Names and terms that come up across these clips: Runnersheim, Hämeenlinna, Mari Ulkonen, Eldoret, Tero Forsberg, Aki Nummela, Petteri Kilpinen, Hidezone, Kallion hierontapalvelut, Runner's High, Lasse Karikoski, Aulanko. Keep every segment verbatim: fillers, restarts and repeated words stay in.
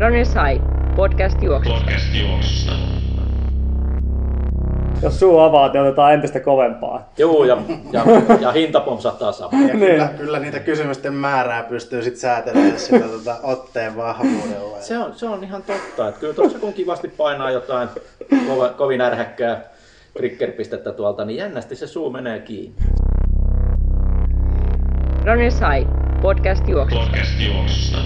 Runner's High, podcast juoksusta. Podcast juoksusta. Jos suu avaat, niin otetaan entistä kovempaa. Juu, ja, ja, ja hinta pompsahtaa samaan. Kyllä, kyllä niitä kysymysten määrää pystyy sitten säätelemään sitä tuota, otteen vahvuudella. Se on, se on ihan totta. Että kyllä tuossa kun kivasti painaa jotain kova, kovin ärhäkkää triggerpistettä tuolta, niin jännästi se suu menee kiinni. Runner's High, podcast juoksusta. Podcast juoksusta.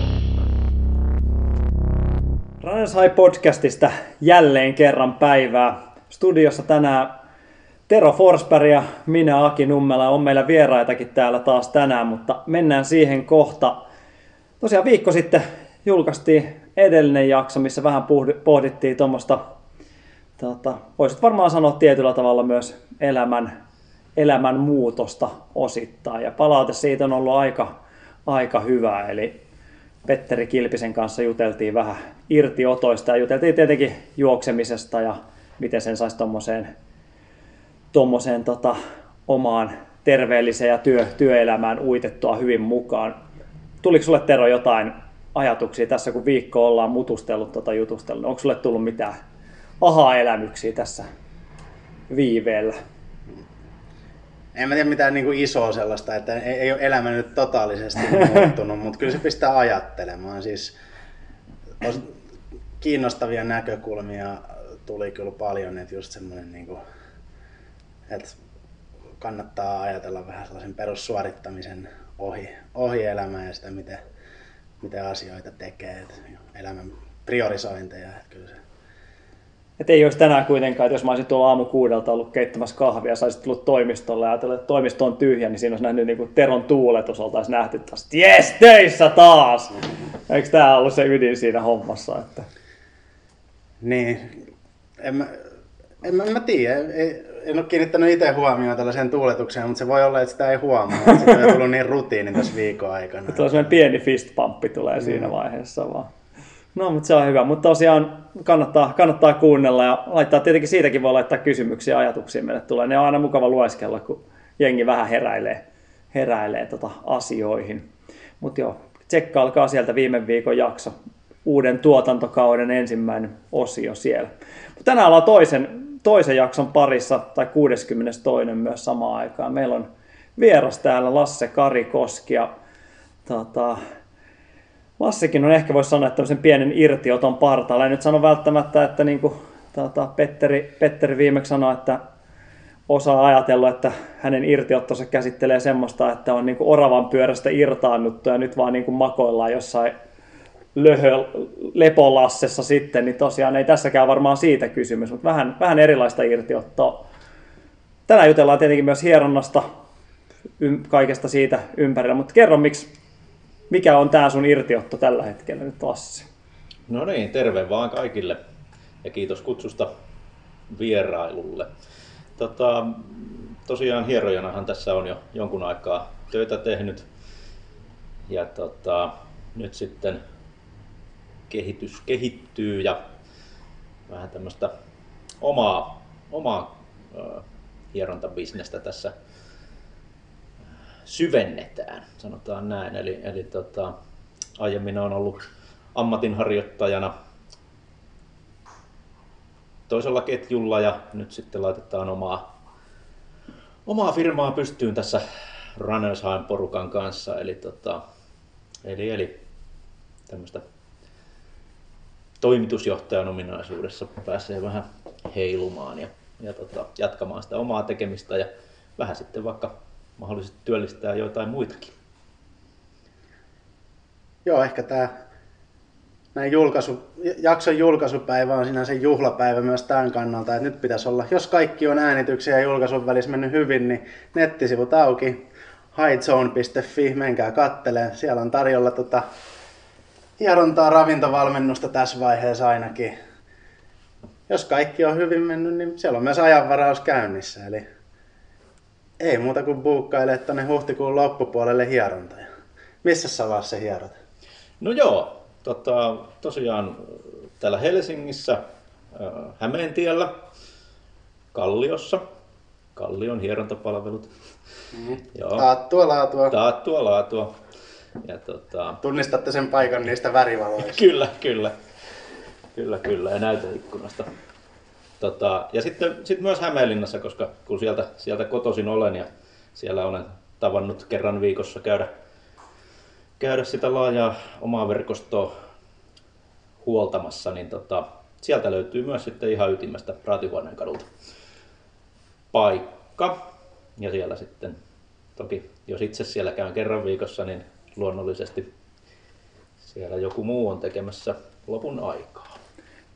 Runner's High podcastista jälleen kerran päivää. Studiossa tänään Tero Forsberg ja minä Aki Nummela. On meillä vieraitakin täällä taas tänään, mutta mennään siihen kohta. Tosiaan viikko sitten julkaistiin edellinen jakso, missä vähän pohdittiin tuommoista, tota, voisit varmaan sanoa tietyllä tavalla myös elämän, elämän muutosta osittain. Ja palaute siitä on ollut aika, aika hyvää. Eli Petteri Kilpisen kanssa juteltiin vähän irtiotoista ja juteltiin tietenkin juoksemisesta ja miten sen saisi tommoseen, tommoseen tota, omaan terveelliseen ja työ, työelämään uitettua hyvin mukaan. Tuliko sulle, Tero, jotain ajatuksia tässä, kun viikko ollaan mutustellut tota jutustellut? Onko sulle tullut mitään aha-elämyksiä tässä viiveellä? En mä tiedä mitään niin kuin isoa sellaista, että ei, ei ole elämä nyt totaalisesti muuttunut, mutta kyllä se pistää ajattelemaan. Siis, kiinnostavia näkökulmia tuli kyllä paljon, että just semmoinen niinku, että kannattaa ajatella vähän sellaisen perussuorittamisen ohi, ohi elämää ja sitä, miten, miten asioita tekee, että elämän priorisointeja. Että kyllä se. Et ei olisi tänään kuitenkaan, että jos mä olisin tuolla aamu kuudelta ollut keittämässä kahvia, saisit tullut toimistolle ja ajatella, että toimisto on tyhjä, niin siinä olisi nähnyt niinku Teron tuuletus, oltaisiin nähty taas, että jes, töissä taas! Eikö tämä ollut se ydin siinä hommassa? Että... Niin. En mä, en mä, en mä tiedä, en, en ole kiinnittänyt itse huomioon tällaiseen tuuletukseen, mutta se voi olla, että sitä ei huomaa, että se on tullut niin rutiini tässä viikon aikana. Tulee sellainen pieni fistpamppi tulee mm. siinä vaiheessa vaan. No, mutta se on hyvä, mutta tosiaan kannattaa, kannattaa kuunnella ja laittaa, tietenkin siitäkin voi laittaa kysymyksiä ja ajatuksia meille tulee. Ne on aina mukava lueskella, kun jengi vähän heräilee, heräilee tota asioihin. Mutta joo, tsekkaalkaa sieltä viime viikon jakso. Uuden tuotantokauden ensimmäinen osio siellä. Tänään ollaan toisen, toisen jakson parissa, tai kuudeskymmenestoinen myös samaan aikaan. Meillä on vieras täällä Lasse Karikoski. Ja, tota, Lassekin on ehkä, voisi sanoa, että tämmöisen pienen irtioton partaalla. En nyt sano välttämättä, että niin kuin, tota, Petteri, Petteri viimeksi sanoi, että osaa ajatellut, että hänen irtiottonsa käsittelee semmoista, että on niin kuin oravan pyörästä irtaannuttu ja nyt vaan niin kuin makoillaan jossain Löhö, Lepolassessa sitten, niin tosiaan ei tässäkään varmaan siitä kysymys, mutta vähän, vähän erilaista irtiottoa. Tänään jutellaan tietenkin myös hieronnasta, ym, kaikesta siitä ympärillä, mutta kerro, miksi, mikä on tämä sun irtiotto tällä hetkellä nyt, Lasse? No niin, terve vaan kaikille ja kiitos kutsusta vierailulle. Tota, tosiaan hierojanahan tässä on jo jonkun aikaa töitä tehnyt ja tota, nyt sitten kehitys kehittyy ja vähän tämmöistä omaa, omaa äh, hierontabisnestä tässä syvennetään, sanotaan näin. Eli, eli tota, aiemmin olen ollut ammatinharjoittajana toisella ketjulla ja nyt sitten laitetaan omaa, omaa firmaa pystyyn tässä Runnersheim-porukan kanssa. Eli, tota, eli, eli tämmöistä toimitusjohtajan ominaisuudessa pääsee vähän heilumaan ja, ja tota, jatkamaan sitä omaa tekemistä ja vähän sitten vaikka mahdollisesti työllistää joitain muitakin. Joo, ehkä tämä näin julkaisu, jakson julkaisupäivä on sinänsä juhlapäivä myös tämän kannalta, että nyt pitäisi olla, jos kaikki on äänityksen ja julkaisun välissä mennyt hyvin, niin nettisivut auki, hidezone piste fi, menkää kattelemaan, siellä on tarjolla tota hierontaa, ravintovalmennusta tässä vaiheessa ainakin. Jos kaikki on hyvin mennyt, niin siellä on myös ajanvaraus käynnissä. Eli ei muuta kuin buukkailee tuonne huhtikuun loppupuolelle hierontaa. Missä sä, Lasse, hierot? No joo, tota, tosiaan täällä Helsingissä, Hämeentiellä, Kalliossa, Kallion hierontapalvelut. Mm. Joo. Taattua laatua. Taattua laatua. ja tota... Tunnistatte sen paikan niistä värivaloista. Kyllä, kyllä. Kyllä, kyllä, ja näyteikkunasta. Tota, ja sitten sit myös Hämeenlinnassa, koska kun sieltä, sieltä kotoisin olen ja siellä olen tavannut kerran viikossa käydä, käydä sitä laajaa omaa verkostoa huoltamassa, niin tota, sieltä löytyy myös sitten ihan ytimestä Raatihuoneen kadulta paikka. Ja siellä sitten, toki jos itse siellä käyn kerran viikossa, niin luonnollisesti siellä joku muu on tekemässä lopun aikaa.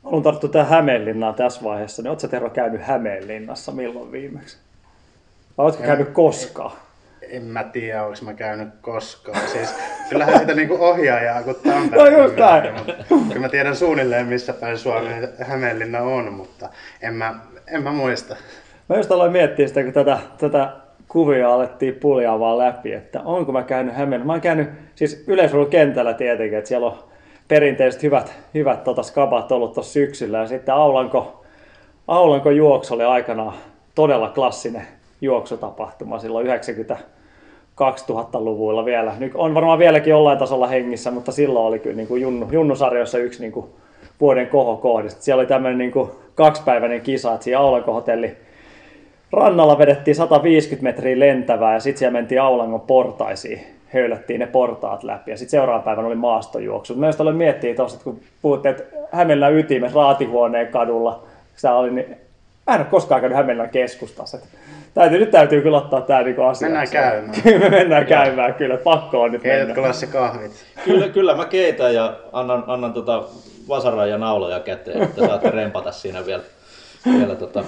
Haluan tarttua tähän Hämeenlinnaan tässä vaiheessa, niin ootko sä Tero käynyt Hämeenlinnassa milloin viimeksi? Vai ootko en, käynyt koskaan? En, en mä tiedä, ootko mä käynyt koskaan. Siis, kyllähän sitä niinku ohjaajaa kuin Tampereen. No just näin. Kyllä mä tiedän suunnilleen missä päin Suomeen Hämeenlinna on, mutta en mä, en mä muista. Mä just aloin miettiä sitä, kun tätä, tätä kuvia alettiin puljaamaan läpi, että onko mä käynyt Hämeenlinnassa. Mä oon käynyt siis yleisurheilukentällä tietenkin, että siellä on perinteiset hyvät, hyvät tota, skabat ollut tuossa syksyllä, ja sitten Aulanko, Aulanko juoksu oli aikanaan todella klassinen juoksutapahtuma silloin yhdeksänkymmentä-kaksituhattaluvuilla vielä. Nyt on varmaan vieläkin jollain tasolla hengissä, mutta silloin oli kyllä niin kuin junnu, junnusarjoissa yksi niin kuin vuoden kohokohdista. Siellä oli tämmöinen niin kuin kaksipäiväinen kisa, että siinä Aulanko-hotelli rannalla vedettiin sata viisikymmentä metriä lentävää, ja sitten siellä mentiin Aulangon portaisiin. Höylättiin ne portaat läpi ja sitten seuraavan päivän oli maastojuoksu. Mä just aloin miettiä tuossa, kun puhuttiin, että Hämeenlinnan ytimessä Raatihuoneen kadulla, oli, niin mä en ole koskaan käynyt Hämeenlinnan keskustassa. Täytyy, nyt täytyy kyllä ottaa tämä niinku asia. Mennään käymään. Kyllä me mennään käymään, kyllä pakko on nyt mennä. Keitätkö Lasse kahvit? Kyllä, kyllä mä keitän ja annan, annan tota vasaran ja nauloja käteen, että saatte rempata siinä vielä, vielä tota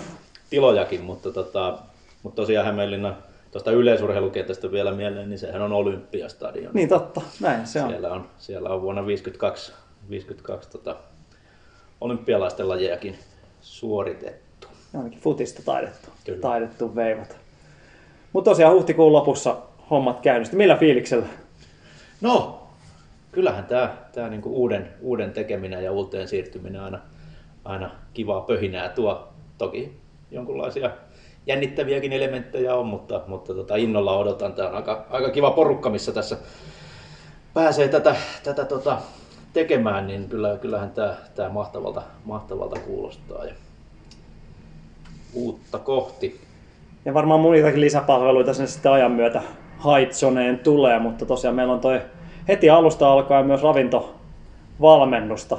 tilojakin, mutta, tota, mutta tosiaan Hämeenlinnan tuosta yleisurheilukentästä vielä mieleen, niin sehän on Olympiastadion. Niin totta, näin se on. Siellä on, siellä on vuonna yhdeksäntoista viisikymmentäkaksi tota, olympialaisten lajejakin suoritettu. Ainakin futista taidettu, taidettu veivät. Mutta tosiaan huhtikuun lopussa hommat käynnistyy. Millä fiiliksellä? No, kyllähän tämä, tämä niinku uuden, uuden tekeminen ja uuteen siirtyminen aina, aina kivaa pöhinää tuo. Toki jonkunlaisia jännittäviäkin elementtejä on, mutta, mutta tota, innolla odotan. Tämä on aika, aika kiva porukka, missä tässä pääsee tätä, tätä tota, tekemään, niin kyllä, kyllähän tämä, tämä mahtavalta, mahtavalta kuulostaa ja uutta kohti. Ja varmaan monitakin lisäpalveluita sen sitten ajan myötä hidezoneen tulee, mutta tosiaan meillä on toi heti alusta alkaen myös ravintovalmennusta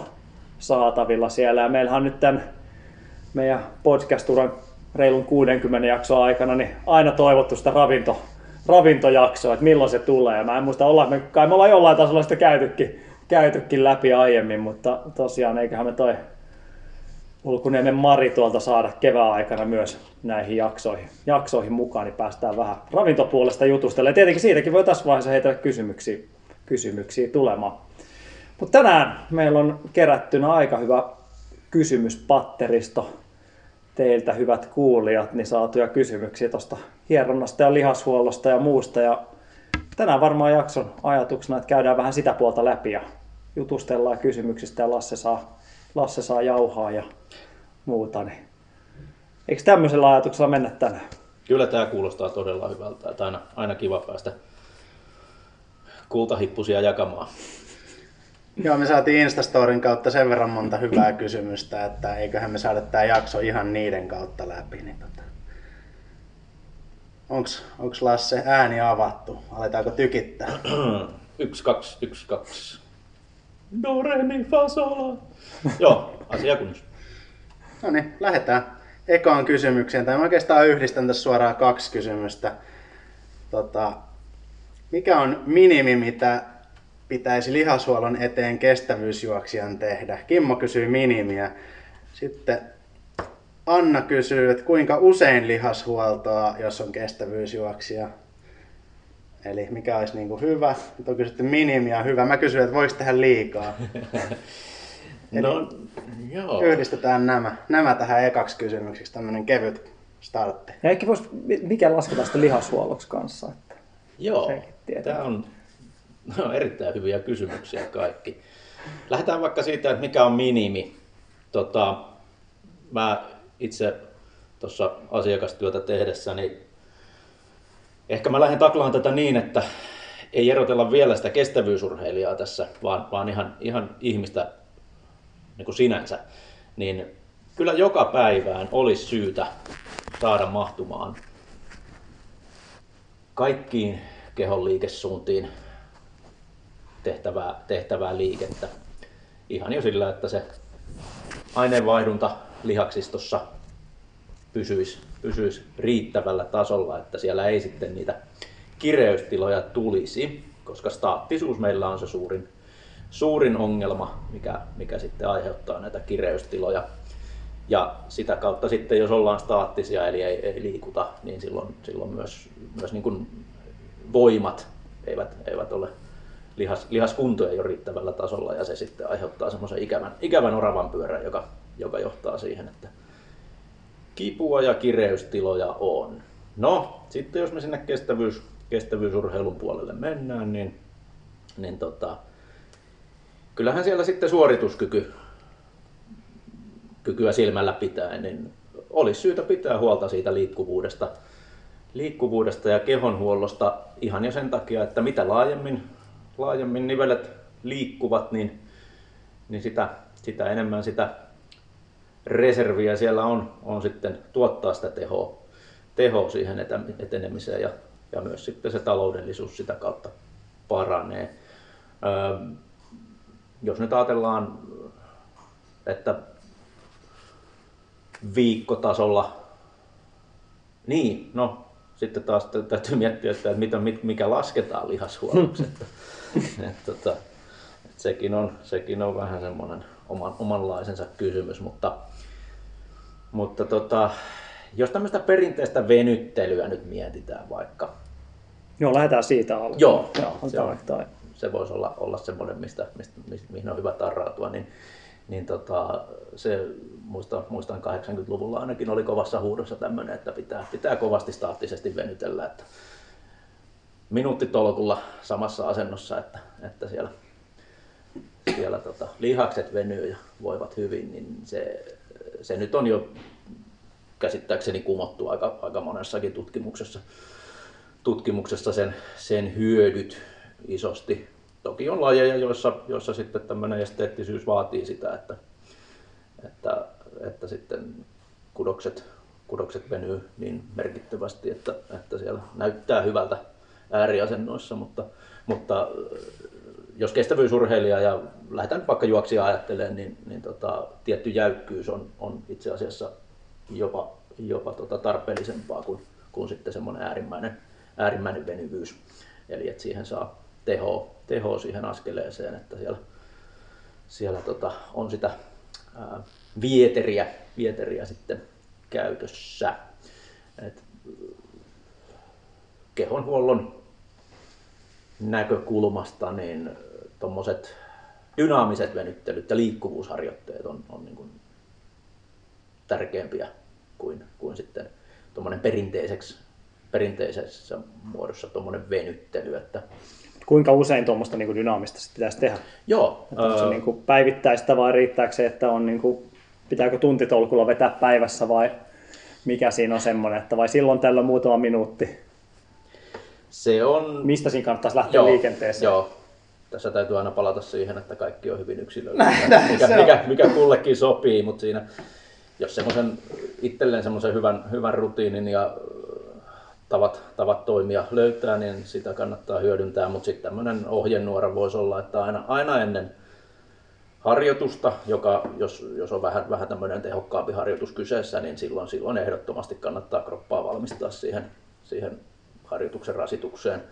saatavilla siellä. Ja meillähän on nyt tämän meidän podcast-uran reilun kuusikymmentä jaksoa aikana, niin aina toivottu sitä ravinto, ravintojaksoa, että milloin se tulee. Mä en muista, ollaan, me, kai me ollaan jollain tasolla sitä käytykin, käytykin läpi aiemmin, mutta tosiaan eiköhän me toi Ulkonen Mari tuolta saada kevään aikana myös näihin jaksoihin, jaksoihin mukaan, niin päästään vähän ravintopuolesta jutustelemaan. Tietenkin siitäkin voi tässä vaiheessa heitellä kysymyksiä, kysymyksiä tulemaan. Mutta tänään meillä on kerättynä aika hyvä kysymyspatteristo teiltä, hyvät kuulijat, niin saatuja kysymyksiä tuosta hieronnasta ja lihashuollosta ja muusta. Ja tänään varmaan jakson ajatuksena, että käydään vähän sitä puolta läpi ja jutustellaan kysymyksistä ja Lasse saa, Lasse saa jauhaa ja muuta. Niin. Eikö tämmöisellä ajatuksella mennä tänään? Kyllä tämä kuulostaa todella hyvältä, että aina, aina kiva päästä kultahippusia jakamaan. Joo, me saatiin Instastorin kautta sen verran monta hyvää kysymystä, että eiköhän me saada tämä jakso ihan niiden kautta läpi. Niin tota. Onks, onks Lasse ääni avattu? Aletaanko tykittää? Yksi, kaksi, yksi, kaksi. Do, re, mi, fa, sol. Joo, asia kunnossa. No niin, lähdetään ekaan kysymykseen. Tai mä oikeastaan yhdistän tässä suoraan kaksi kysymystä. Tota, mikä on minimi, mitä pitäisi lihashuollon eteen kestävyysjuoksijan tehdä? Kimmo kysyy minimiä. Sitten Anna kysyy, että kuinka usein lihashuoltoa, jos on kestävyysjuoksija? Eli mikä olisi niin kuin hyvä? Nyt on kysytty minimiä, hyvä. Mä kysyn, että voiko tehdä liikaa? No, joo. Yhdistetään nämä, nämä tähän ekaksi kysymykseksi, tämmöinen kevyt startti. Ja ehkä voisi, mikä lasketaan sitä lihashuolloksi kanssa? Että joo, tämä on... No, erittäin hyviä kysymyksiä kaikki. Lähdetään vaikka siitä, että mikä on minimi. Tota, mä itse tuossa asiakastyötä tehdessäni, ehkä mä lähden taklaan tätä niin, että, ei erotella vielä sitä kestävyysurheilijaa tässä, vaan, vaan ihan, ihan ihmistä niin kuin sinänsä, niin kyllä joka päivään olisi syytä saada mahtumaan kaikkiin kehon liikesuuntiin tehtävää, tehtävää liikettä. Ihan jo sillä, että se aineenvaihdunta lihaksistossa pysyisi, pysyisi riittävällä tasolla, että siellä ei sitten niitä kireystiloja tulisi, koska staattisuus meillä on se suurin, suurin ongelma, mikä, mikä sitten aiheuttaa näitä kireystiloja. Ja sitä kautta sitten, jos ollaan staattisia eli ei, ei liikuta, niin silloin, silloin myös, myös niin kuin voimat eivät, eivät ole, lihas, lihaskunto ei ole riittävällä tasolla, ja se sitten aiheuttaa semmoisen ikävän, ikävän oravan pyörän, joka, joka johtaa siihen, että kipua ja kireystiloja on. No, sitten jos me sinne kestävyys, kestävyysurheilun puolelle mennään, niin, niin tota, kyllähän siellä sitten suorituskyky kykyä silmällä pitäen, niin olisi syytä pitää huolta siitä liikkuvuudesta, liikkuvuudesta ja kehonhuollosta ihan jo sen takia, että mitä laajemmin, laajemmin nivelet liikkuvat, niin, niin sitä, sitä enemmän sitä reserviä siellä on, on sitten tuottaa sitä tehoa, tehoa siihen etenemiseen, ja, ja myös sitten se taloudellisuus sitä kautta paranee. Öö, jos nyt ajatellaan, että viikkotasolla. Niin, no sitten taas täytyy miettiä, että mitä, mikä lasketaan lihashuolloksi. tota, sekin, on, sekin on vähän semmoinen oman, omanlaisensa kysymys, mutta, mutta tota, jos tämmöistä perinteistä venyttelyä nyt mietitään vaikka. Joo, lähdetään siitä alle. Joo, joo se, on, se voisi olla, olla semmoinen, mistä, mistä, mihin on hyvä tarrautua. Niin, Niin tota, se, muistan, muistan kahdeksankymmentäluvulla ainakin oli kovassa huudossa tämmöinen, että pitää, pitää kovasti staattisesti venytellä, että minuuttitolkulla samassa asennossa, että, että siellä, siellä tota, lihakset venyy ja voivat hyvin, niin se, se nyt on jo käsittääkseni kumottu aika, aika monessakin tutkimuksessa, tutkimuksessa sen, sen hyödyt isosti. Toki on lajeja, joissa, joissa sitten tämmöinen esteettisyys vaatii sitä, että, että, että sitten kudokset, kudokset venyy niin merkittävästi, että, että siellä näyttää hyvältä ääriasennoissa, mutta, mutta jos kestävyysurheilija ja lähdetään vaikka juoksijaa ajattelemaan, niin, niin tota, tietty jäykkyys on, on itse asiassa jopa, jopa tota tarpeellisempaa kuin, kuin sitten semmoinen äärimmäinen, äärimmäinen venyvyys, eli että siihen saa tehoa. teho siihen askeleeseen, että siellä, siellä tota, on sitä ää, vieteriä, vieteriä sitten käytössä. Et, kehonhuollon näkökulmasta niin tommoset dynaamiset venyttelyt ja liikkuvuusharjoitteet on, on niin kuin tärkeämpiä kuin, kuin sitten tommonen perinteiseksi, perinteisessä muodossa tommonen venyttely. Että kuinka usein tuommoista niin kuin dynaamista sit pitäisi tehdä? Joo. Onko se niin kuin päivittäistä vai riittääkö se, että on niin kuin, pitääkö tuntitolkulla vetää päivässä vai mikä siinä on semmoinen, että vai silloin tällä muutama minuutti? Se on... Mistä siinä kannattaisi lähteä joo, liikenteeseen? Joo. Tässä täytyy aina palata siihen, että kaikki on hyvin yksilöllistä, mikä, mikä, mikä kullekin sopii, mutta siinä, jos semmoisen itselleen semmoisen hyvän, hyvän rutiinin ja Tavat, tavat toimia löytää, niin sitä kannattaa hyödyntää, mutta sitten tämmöinen ohjenuora voisi olla, että aina, aina ennen harjoitusta, joka, jos, jos on vähän, vähän tämmöinen tehokkaampi harjoitus kyseessä, niin silloin, silloin ehdottomasti kannattaa kroppaa valmistaa siihen, siihen harjoituksen rasitukseen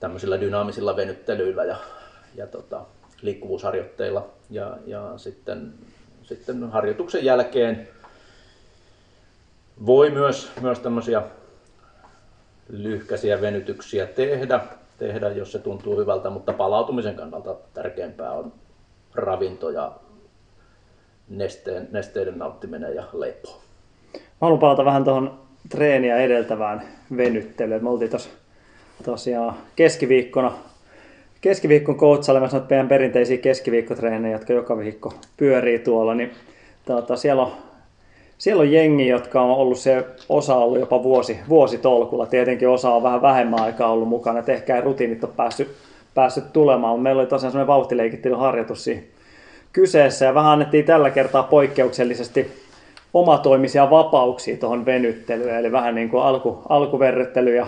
tämmöisillä dynaamisilla venyttelyillä ja, ja tota, liikkuvuusharjoitteilla ja, ja sitten, sitten harjoituksen jälkeen voi myös, myös tämmöisiä lyhkäisiä venytyksiä tehdä, tehdä, jos se tuntuu hyvältä, mutta palautumisen kannalta tärkeämpää on ravinto ja nesteen, nesteiden nauttiminen ja lepo. Mä haluan palata vähän tuohon treeniä edeltävään venyttelyyn. Me oltiin tos, tosiaan keskiviikkona keskiviikkon coachailemassa noita meidän perinteisiä keskiviikkotreenejä, jotka joka viikko pyörii tuolla. Niin, tuota, siellä on Siellä on jengi, jotka on ollut se osa ollut jopa vuosi, vuositolkulla. Tietenkin osa on vähän vähemmän aikaa ollut mukana, että ehkä ei rutiinit ole päässyt, päässyt tulemaan, mutta meillä oli tosiaan semmoinen vauhtileikittelyharjoitus siinä kyseessä ja vähän annettiin tällä kertaa poikkeuksellisesti omatoimisia vapauksia tuohon venyttelyyn, eli vähän niin kuin alku, alkuverryttely ja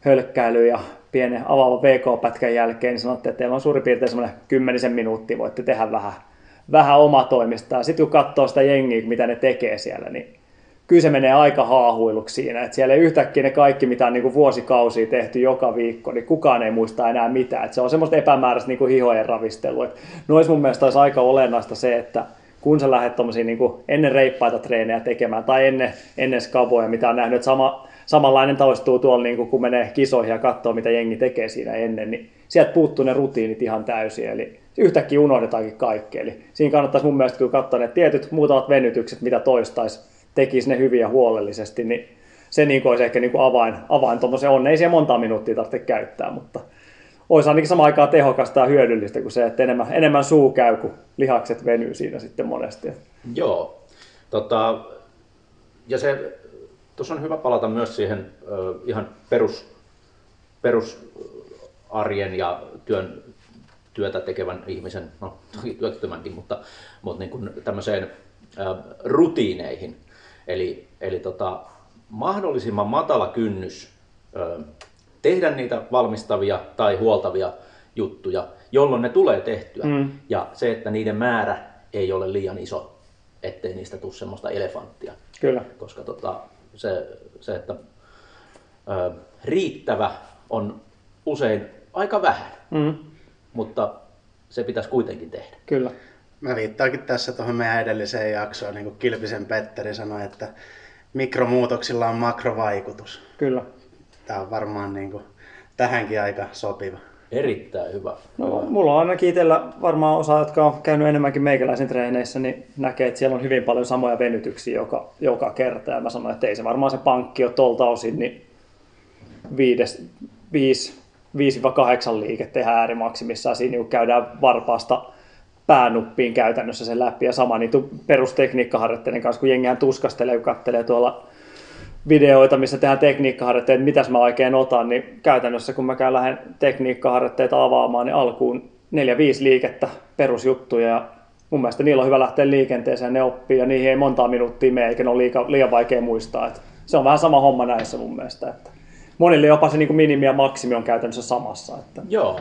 hölkkäily ja pienen avaavan V K-pätkän jälkeen, niin sanottiin, että teillä on suurin piirtein semmoinen kymmenisen minuuttia, voitte tehdä vähän vähän omatoimistaan. Sitten kun katsoo sitä jengiä, mitä ne tekee siellä, niin kyllä se menee aika haahuiluksi siinä. Että siellä ei yhtäkkiä ne kaikki, mitä on niin kuin vuosikausia tehty joka viikko, niin kukaan ei muista enää mitään. Että se on semmoista epämääräistä niin kuin hihojen ravistelua. Noissa mun mielestä olisi aika olennaista se, että kun sä lähdet tommosia niin kuin ennen reippaita treenejä tekemään tai ennen, ennen skavoja, mitä on nähnyt, että sama, samanlainen taistuu tuolla, niin kuin kun menee kisoihin ja katsoo, mitä jengi tekee siinä ennen, niin sieltä puuttuu ne rutiinit ihan täysin. Eli yhtäkkiä unohdetaankin kaikki. Eli siinä kannattaisi mun mielestä kyllä katsoa ne tietyt muutamat venytykset, mitä toistaisi, tekisi ne hyviä huolellisesti, niin se niin olisi ehkä niin kuin avain, avain tuommoisen on. Ei siellä montaa minuuttia tarvitse käyttää, mutta olisi ainakin samaan aikaan tehokasta ja hyödyllistä kuin se, että enemmän, enemmän suu käy, kun lihakset venyy siinä sitten monesti. Joo. Tota, ja se, tuossa on hyvä palata myös siihen ö, ihan perus, perusarjen ja työn työtä tekevän ihmisen, no toki työttömänkin, mutta, mutta niin kuin tämmöiseen ä, rutiineihin. Eli, eli tota, mahdollisimman matala kynnys ä, tehdä niitä valmistavia tai huoltavia juttuja, jolloin ne tulee tehtyä. Mm. Ja se, että niiden määrä ei ole liian iso, ettei niistä tule semmoista elefanttia. Kyllä. Koska tota, se, se, että ä, riittävä on usein aika vähän. Mm. Mutta se pitäisi kuitenkin tehdä. Kyllä. Mä viittaankin tässä tuohon meidän edelliseen jaksoon, niin kuin Kilpisen Petteri sanoi, että mikromuutoksilla on makrovaikutus. Kyllä. Tämä on varmaan niin kuin tähänkin aika sopiva. Erittäin hyvä. No, mulla on ainakin itsellä varmaan osa, jotka on käynyt enemmänkin meikäläisen treeneissä, niin näkee, että siellä on hyvin paljon samoja venytyksiä joka, joka kerta. Ja mä sanoin, että ei se varmaan se pankki ole tuolta osin, niin viides, viisi... viisi kahdeksan liikettä ihan äärimaksimissaan. Siinä niin käydään varpaasta päänuppiin käytännössä sen läpi. Ja sama niin perustekniikkaharjoitteiden kanssa, kun jengihän tuskastelee, kun katselee tuolla videoita, missä tehdään tekniikkaharjoitteet, mitäs mä oikein otan, niin käytännössä kun mä käyn lähden tekniikkaharjoitteita avaamaan, niin alkuun neljä viisi liikettä perusjuttuja. Ja mun mielestä niillä on hyvä lähteä liikenteeseen, ne oppii ja niihin ei montaa minuuttia mene, eikä ne ole liian, liian vaikea muistaa. Et se on vähän sama homma näissä mun mielestä. Että monille jopa se niin kuin minimi ja maksimi on käytännössä samassa. Että. Joo,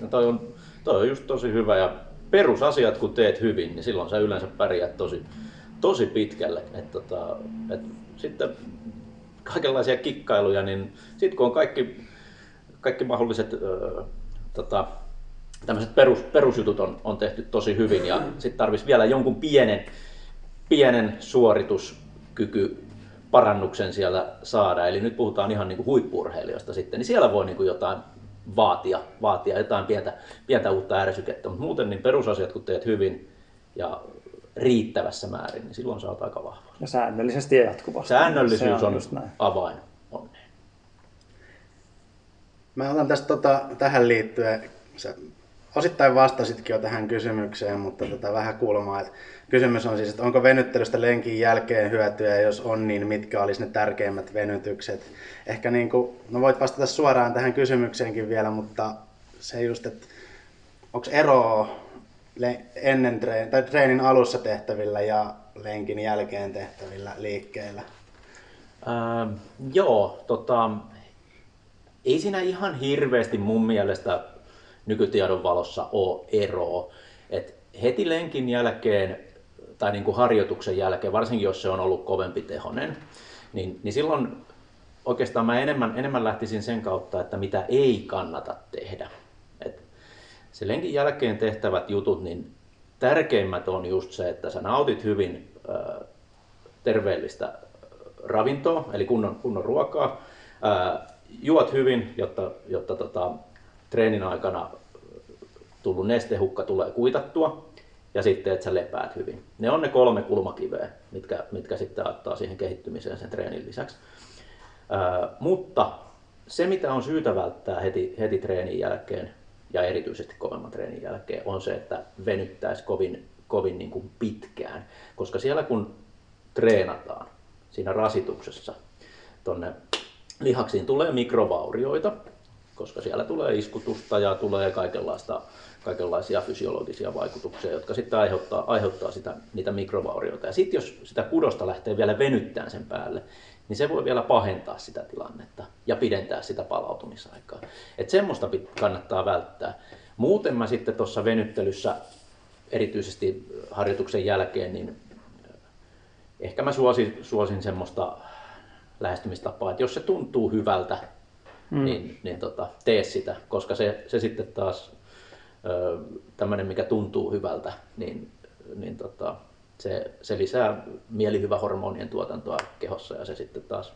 no toi on, toi on just tosi hyvä ja perusasiat kun teet hyvin, niin silloin sä yleensä pärjäät tosi, tosi pitkälle. Et tota, et sitten kaikenlaisia kikkailuja, niin sitten kun on kaikki, kaikki mahdolliset öö, tota, tämmöiset perus, perusjutut on, on tehty tosi hyvin ja sitten tarvitsisi vielä jonkun pienen, pienen suorituskyky parannuksen siellä saada. Eli nyt puhutaan ihan niinku huippu-urheilijoista sitten, niin siellä voi niinku jotain vaatia, vaatia jotain pientä, pientä uutta ärsykettä, mutta muuten niin perusasiat kun teet hyvin ja riittävässä määrin, niin silloin saat aika vahvaa. Ja säännöllisesti ja jatkuvasti. Säännöllisyys on, on avain onneen. Mä otan tästä tota, tähän liittyen, sä osittain vastasitkin jo tähän kysymykseen, mutta tota, vähän kulmaa. Kysymys on siis, että onko venyttelystä lenkin jälkeen hyötyä, ja jos on, niin mitkä olisi ne tärkeimmät venytykset? Ehkä niin kuin, no voit vastata suoraan tähän kysymykseenkin vielä, mutta se just, että onko eroa ennen treen, tai treenin alussa tehtävillä ja lenkin jälkeen tehtävillä liikkeillä? Ähm, joo, tota, ei siinä ihan hirveästi mun mielestä nykytiedon valossa ole eroa. Et heti lenkin jälkeen tai niin kuin harjoituksen jälkeen, varsinkin jos se on ollut kovempi tehonen, niin, niin silloin oikeastaan mä enemmän, enemmän lähtisin sen kautta, että mitä ei kannata tehdä. Et se lenkin jälkeen tehtävät jutut, niin tärkeimmät on just se, että sä nautit hyvin äh, terveellistä ravintoa, eli kunnon, kunnon ruokaa, äh, juot hyvin, jotta, jotta tota, treenin aikana tullut nestehukka tulee kuitattua. Ja sitten, että sä lepäät hyvin. Ne on ne kolme kulmakiveä, mitkä, mitkä sitten auttaa siihen kehittymiseen sen treenin lisäksi. Öö, mutta se, mitä on syytä välttää heti, heti treenin jälkeen, ja erityisesti kovemman treenin jälkeen, on se, että venyttäisi kovin, kovin niin kuin pitkään. Koska siellä, kun treenataan siinä rasituksessa. Tonne lihaksiin tulee mikrovaurioita, koska siellä tulee iskutusta ja tulee kaikenlaista, kaikenlaisia fysiologisia vaikutuksia, jotka sitten aiheuttaa, aiheuttaa sitä, niitä mikrovaurioita. Ja sitten jos sitä kudosta lähtee vielä venyttämään sen päälle, niin se voi vielä pahentaa sitä tilannetta ja pidentää sitä palautumisaikaa. Että semmoista kannattaa välttää. Muuten mä sitten tuossa venyttelyssä, erityisesti harjoituksen jälkeen, niin ehkä mä suosin, suosin semmoista lähestymistapaa, että jos se tuntuu hyvältä, mm. niin, niin tota, tee sitä, koska se, se sitten taas tämmöinen, mikä tuntuu hyvältä, niin, niin tota, se, se lisää mielihyvähormonien tuotantoa kehossa ja se sitten taas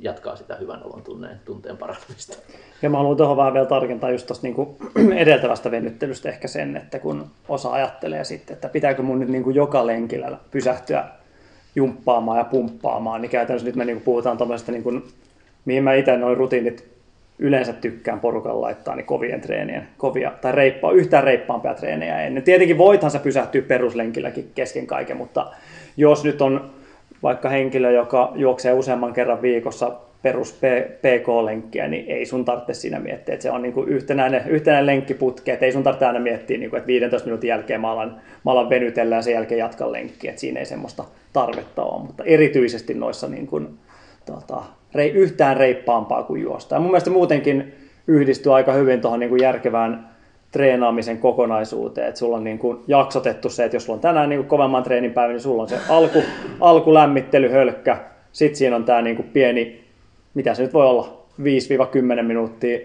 jatkaa sitä hyvän olon tunneen, tunteen parantamista. Ja mä haluan tuohon vähän vielä tarkentaa just tuosta niinku edeltävästä venyttelystä ehkä sen, että kun osa ajattelee sitten, että pitääkö mun nyt niinku joka lenkillä pysähtyä jumppaamaan ja pumppaamaan, niin käytännössä nyt me niinku puhutaan tuollaisesta, niinku, mihin mä itse noin rutiinit yleensä tykkään porukan laittaa, niin kovien treenien, kovia tai reippa, yhtään reippaampia treenejä ennen. Tietenkin voithan sä pysähtyä peruslenkilläkin kesken kaiken, mutta jos nyt on vaikka henkilö, joka juoksee useamman kerran viikossa perus P K-lenkkiä, niin ei sun tarvitse siinä miettiä, että se on niinku yhtenäinen, yhtenäinen lenkkiputki, että ei sun tarvitse aina miettiä, niinku, että viidentoista minuutin jälkeen mä alan, mä alan venytellä ja sen jälkeen jatkan lenkkiä, että siinä ei semmoista tarvetta ole, mutta erityisesti noissa niinku, tota, rei, yhtään reippaampaa kuin juosta. Ja mun mielestä muutenkin yhdistyy aika hyvin tuohon niinku järkevään treenaamisen kokonaisuuteen, että sulla on niin kuin jaksotettu se, että jos sulla on tänään niin kuin kovemman treenin päivä, niin sulla on se alku, alkulämmittelyhölkkä, sitten siinä on tämä niin kuin pieni, mitä se nyt voi olla, viisi kymmenen minuuttia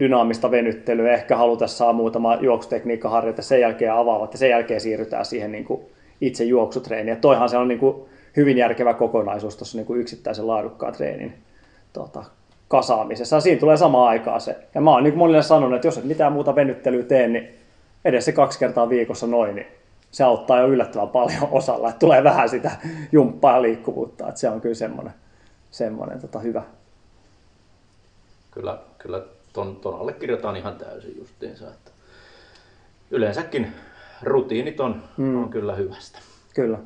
dynaamista venyttelyä, ehkä haluta saa muutama juoksutekniikkaharjoite, sen jälkeen avaavat ja sen jälkeen siirrytään siihen niin kuin itse juoksutreeniin. Ja toihan se on niin kuin hyvin järkevä kokonaisuus tuossa niin kuin yksittäisen laadukkaan treenin tota, kasaamisessa. Siinä tulee samaan aikaan se. Ja mä oon niin kuin monille sanonut, että jos et mitään muuta venyttelyä tee, niin edes se kaksi kertaa viikossa noin, niin se auttaa jo yllättävän paljon osalla, että tulee vähän sitä jumppaa ja liikkuvuutta. Että se on kyllä semmoinen, semmoinen tota, hyvä. Kyllä, kyllä ton, ton allekirjoitan ihan täysin justiinsa. Että yleensäkin rutiinit on, mm. on kyllä hyvästä. Kyllä.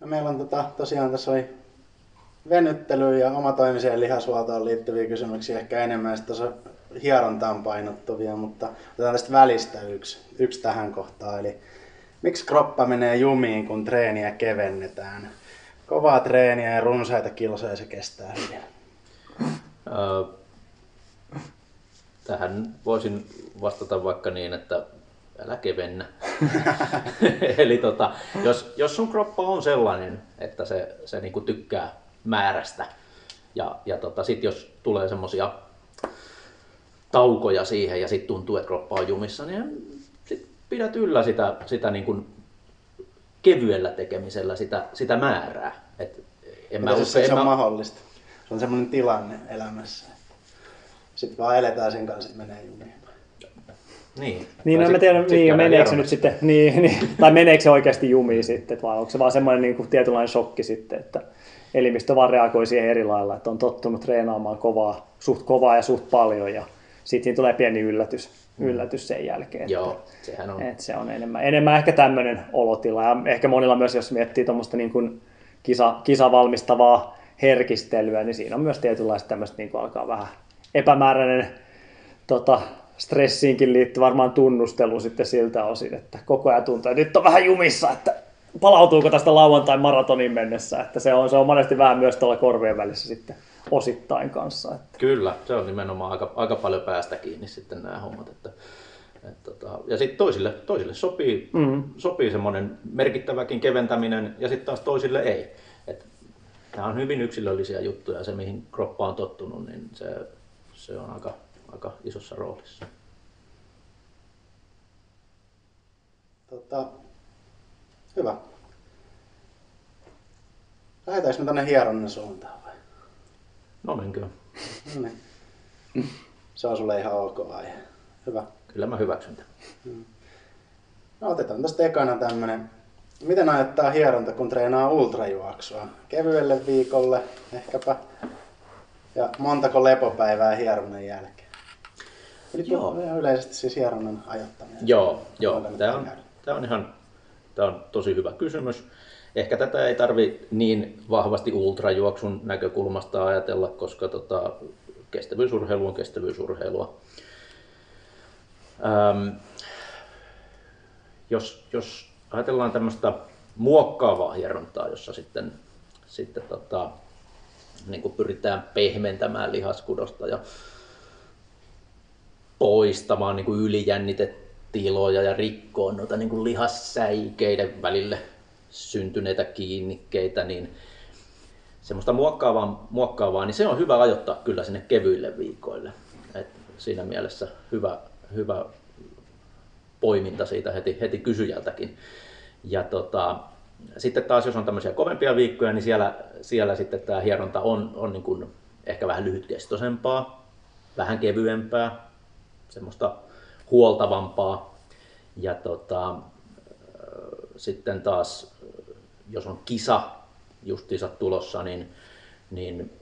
No meillä on tota, tosiaan tässä oli venyttelyyn ja omatoimiseen lihashuoltoon liittyviä kysymyksiä ehkä enemmän, sitten tuossa hierontaan painottuvia, mutta otetaan tästä välistä yksi, yksi tähän kohtaan. Eli miksi kroppa menee jumiin, kun treeniä kevennetään? Kovaa treeniä ja runsaita kilsoja se kestää hyvin. Tähän voisin vastata vaikka niin, että älä kevennä. Eli tota, jos, jos sun kroppa on sellainen, että se, se niinku tykkää määrästä. Ja, ja tota, sitten jos tulee semmoisia taukoja siihen ja sitten tuntuu, että kroppa on jumissa, niin sit pidät yllä sitä, sitä niin kuin kevyellä tekemisellä sitä, sitä määrää. Et en mä usko, se, en se mä... on mahdollista? Se on semmoinen tilanne elämässä. Sitten vaan eletään sen kanssa, että menee jumiin. Niin. Niin, no, sit, mä tiedän, sit niin meneekö se nyt sitten, niin, niin, tai meneekö se oikeasti jumiin sitten, vai onko se vaan semmoinen niin kuin tietynlainen shokki sitten, että elimistö vaan reagoi siihen eri lailla, että on tottunut treenaamaan kovaa, suht kovaa ja suht paljon, ja sitten siinä tulee pieni yllätys, yllätys sen jälkeen. Joo, sehän on. Että se on enemmän, enemmän ehkä tämmöinen olotila, ja ehkä monilla myös, jos miettii tuommoista niin kuin kisa, kisavalmistavaa herkistelyä, niin siinä on myös tietynlaista tämmöistä, niin kuin alkaa vähän epämääräinen tota, stressiinkin liittyy varmaan tunnustelu sitten siltä osin, että koko ajan tuntuu, että nyt on vähän jumissa, että palautuuko tästä lauantai-maratoniin mennessä, että se on, se on monesti vähän myös tuolla korvien välissä sitten osittain kanssa. Että. Kyllä, se on nimenomaan aika, aika paljon päästä kiinni sitten nämä hommat. Että, että, ja sitten toisille, toisille sopii, mm-hmm. sopii semmoinen merkittäväkin keventäminen ja sitten taas toisille ei. Että nämä on hyvin yksilöllisiä juttuja ja se mihin kroppa on tottunut, niin se, se on aika, aika isossa roolissa. Tota... Hyvä. Lähdetäänkö me tänne hieronnan suuntaan vai? No menkö. Se on sulle ihan ok vai? Hyvä. Kyllä mä hyväksyn tämän. No otetaan tästä ekana tämmönen. Miten ajattaa hieronta, kun treenaa ultrajuoksua? Kevyelle viikolle ehkäpä. Ja montako lepopäivää hieronnan jälkeen? Eli joo. Yleisesti siis hieronnan ajattaminen. Joo, joo. Tämä on, tämä on ihan... Tämä on tosi hyvä kysymys. Ehkä tätä ei tarvitse niin vahvasti ultrajuoksun näkökulmasta ajatella, koska tota, kestävyysurheilu on kestävyysurheilua. Ähm, jos, jos ajatellaan tämmöistä muokkaavaa hierontaa, jossa sitten, sitten tota, niin kuin pyritään pehmentämään lihaskudosta ja poistamaan niin kuin ylijännitetiloja ja rikkoa noita niin kuin lihassäikeiden välille syntyneitä kiinnikkeitä, niin semmoista muokkaavaa, muokkaavaa, niin se on hyvä ajoittaa kyllä sinne kevyille viikoille. Et siinä mielessä hyvä, hyvä poiminta siitä heti, heti kysyjältäkin. Ja tota, sitten taas jos on tämmöisiä kovempia viikkoja, niin siellä, siellä sitten tämä hieronta on, on niin kuin ehkä vähän lyhytkestoisempaa, vähän kevyempää, semmoista huoltavampaa. Ja tota, sitten taas, jos on kisa justiinsa tulossa, niin, niin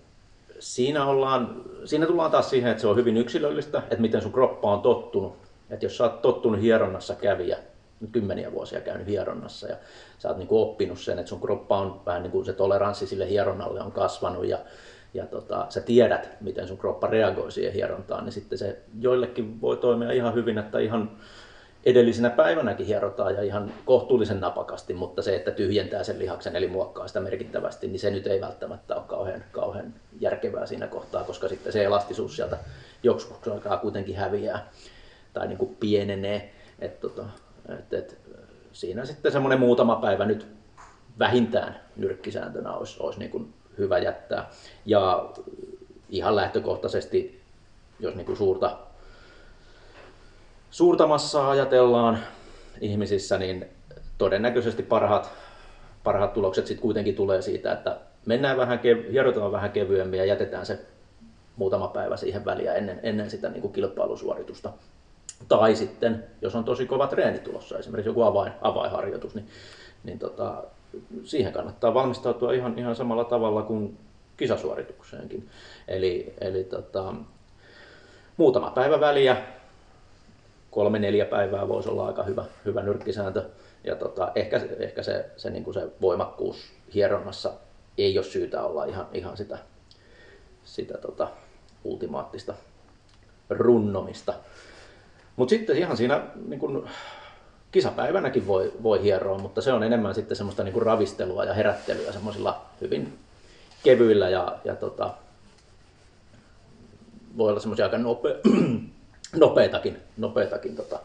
siinä, ollaan, siinä tullaan taas siihen, että se on hyvin yksilöllistä, että miten sun kroppa on tottunut. Että jos sä oot tottunut hieronnassa kävijä, kymmeniä vuosia käynyt hieronnassa ja sä oot niin kuin oppinut sen, että sun kroppa on vähän niin kuin se toleranssi sille hieronnalle on kasvanut ja, ja tota, sä tiedät, miten sun kroppa reagoi siihen hierontaan, niin sitten se joillekin voi toimia ihan hyvin, että ihan edellisenä päivänäkin hierotaan ja ihan kohtuullisen napakasti, mutta se, että tyhjentää sen lihaksen eli muokkaa sitä merkittävästi, niin se nyt ei välttämättä ole kauhean, kauhean järkevää siinä kohtaa, koska sitten se elastisuus sieltä joskus aikaa kuitenkin häviää tai niin kuin pienenee. Et tota, et, et, siinä sitten semmoinen muutama päivä nyt vähintään nyrkkisääntönä olisi, olisi niin kuin hyvä jättää. Ja ihan lähtökohtaisesti, jos niin kuin suurta Suurta massaa ajatellaan ihmisissä, niin todennäköisesti parhaat, parhaat tulokset sitten kuitenkin tulee siitä, että mennään vähän kev- hierotaan vähän kevyemmin ja jätetään se muutama päivä siihen väliä ennen, ennen sitä niin kuin kilpailusuoritusta. Tai sitten, jos on tosi kova treeni tulossa, esimerkiksi joku avain, avainharjoitus, niin, niin tota, siihen kannattaa valmistautua ihan, ihan samalla tavalla kuin kisasuoritukseenkin. Eli, eli tota, muutama päivä väliä. Kolme, neljä päivää voisi olla aika hyvä, hyvä nyrkkisääntö. Ja tota, ehkä ehkä se, se, niin kuin se voimakkuus hieronnassa ei ole syytä olla ihan, ihan sitä, sitä tota, ultimaattista runnomista. Mutta sitten ihan siinä niin kuin kisapäivänäkin voi, voi hieroa, mutta se on enemmän sitten semmoista niin kuin ravistelua ja herättelyä semmoisilla hyvin kevyillä. Ja, ja tota, voi olla semmoisia aika nopeita. Nopeitakin, nopeitakin tota,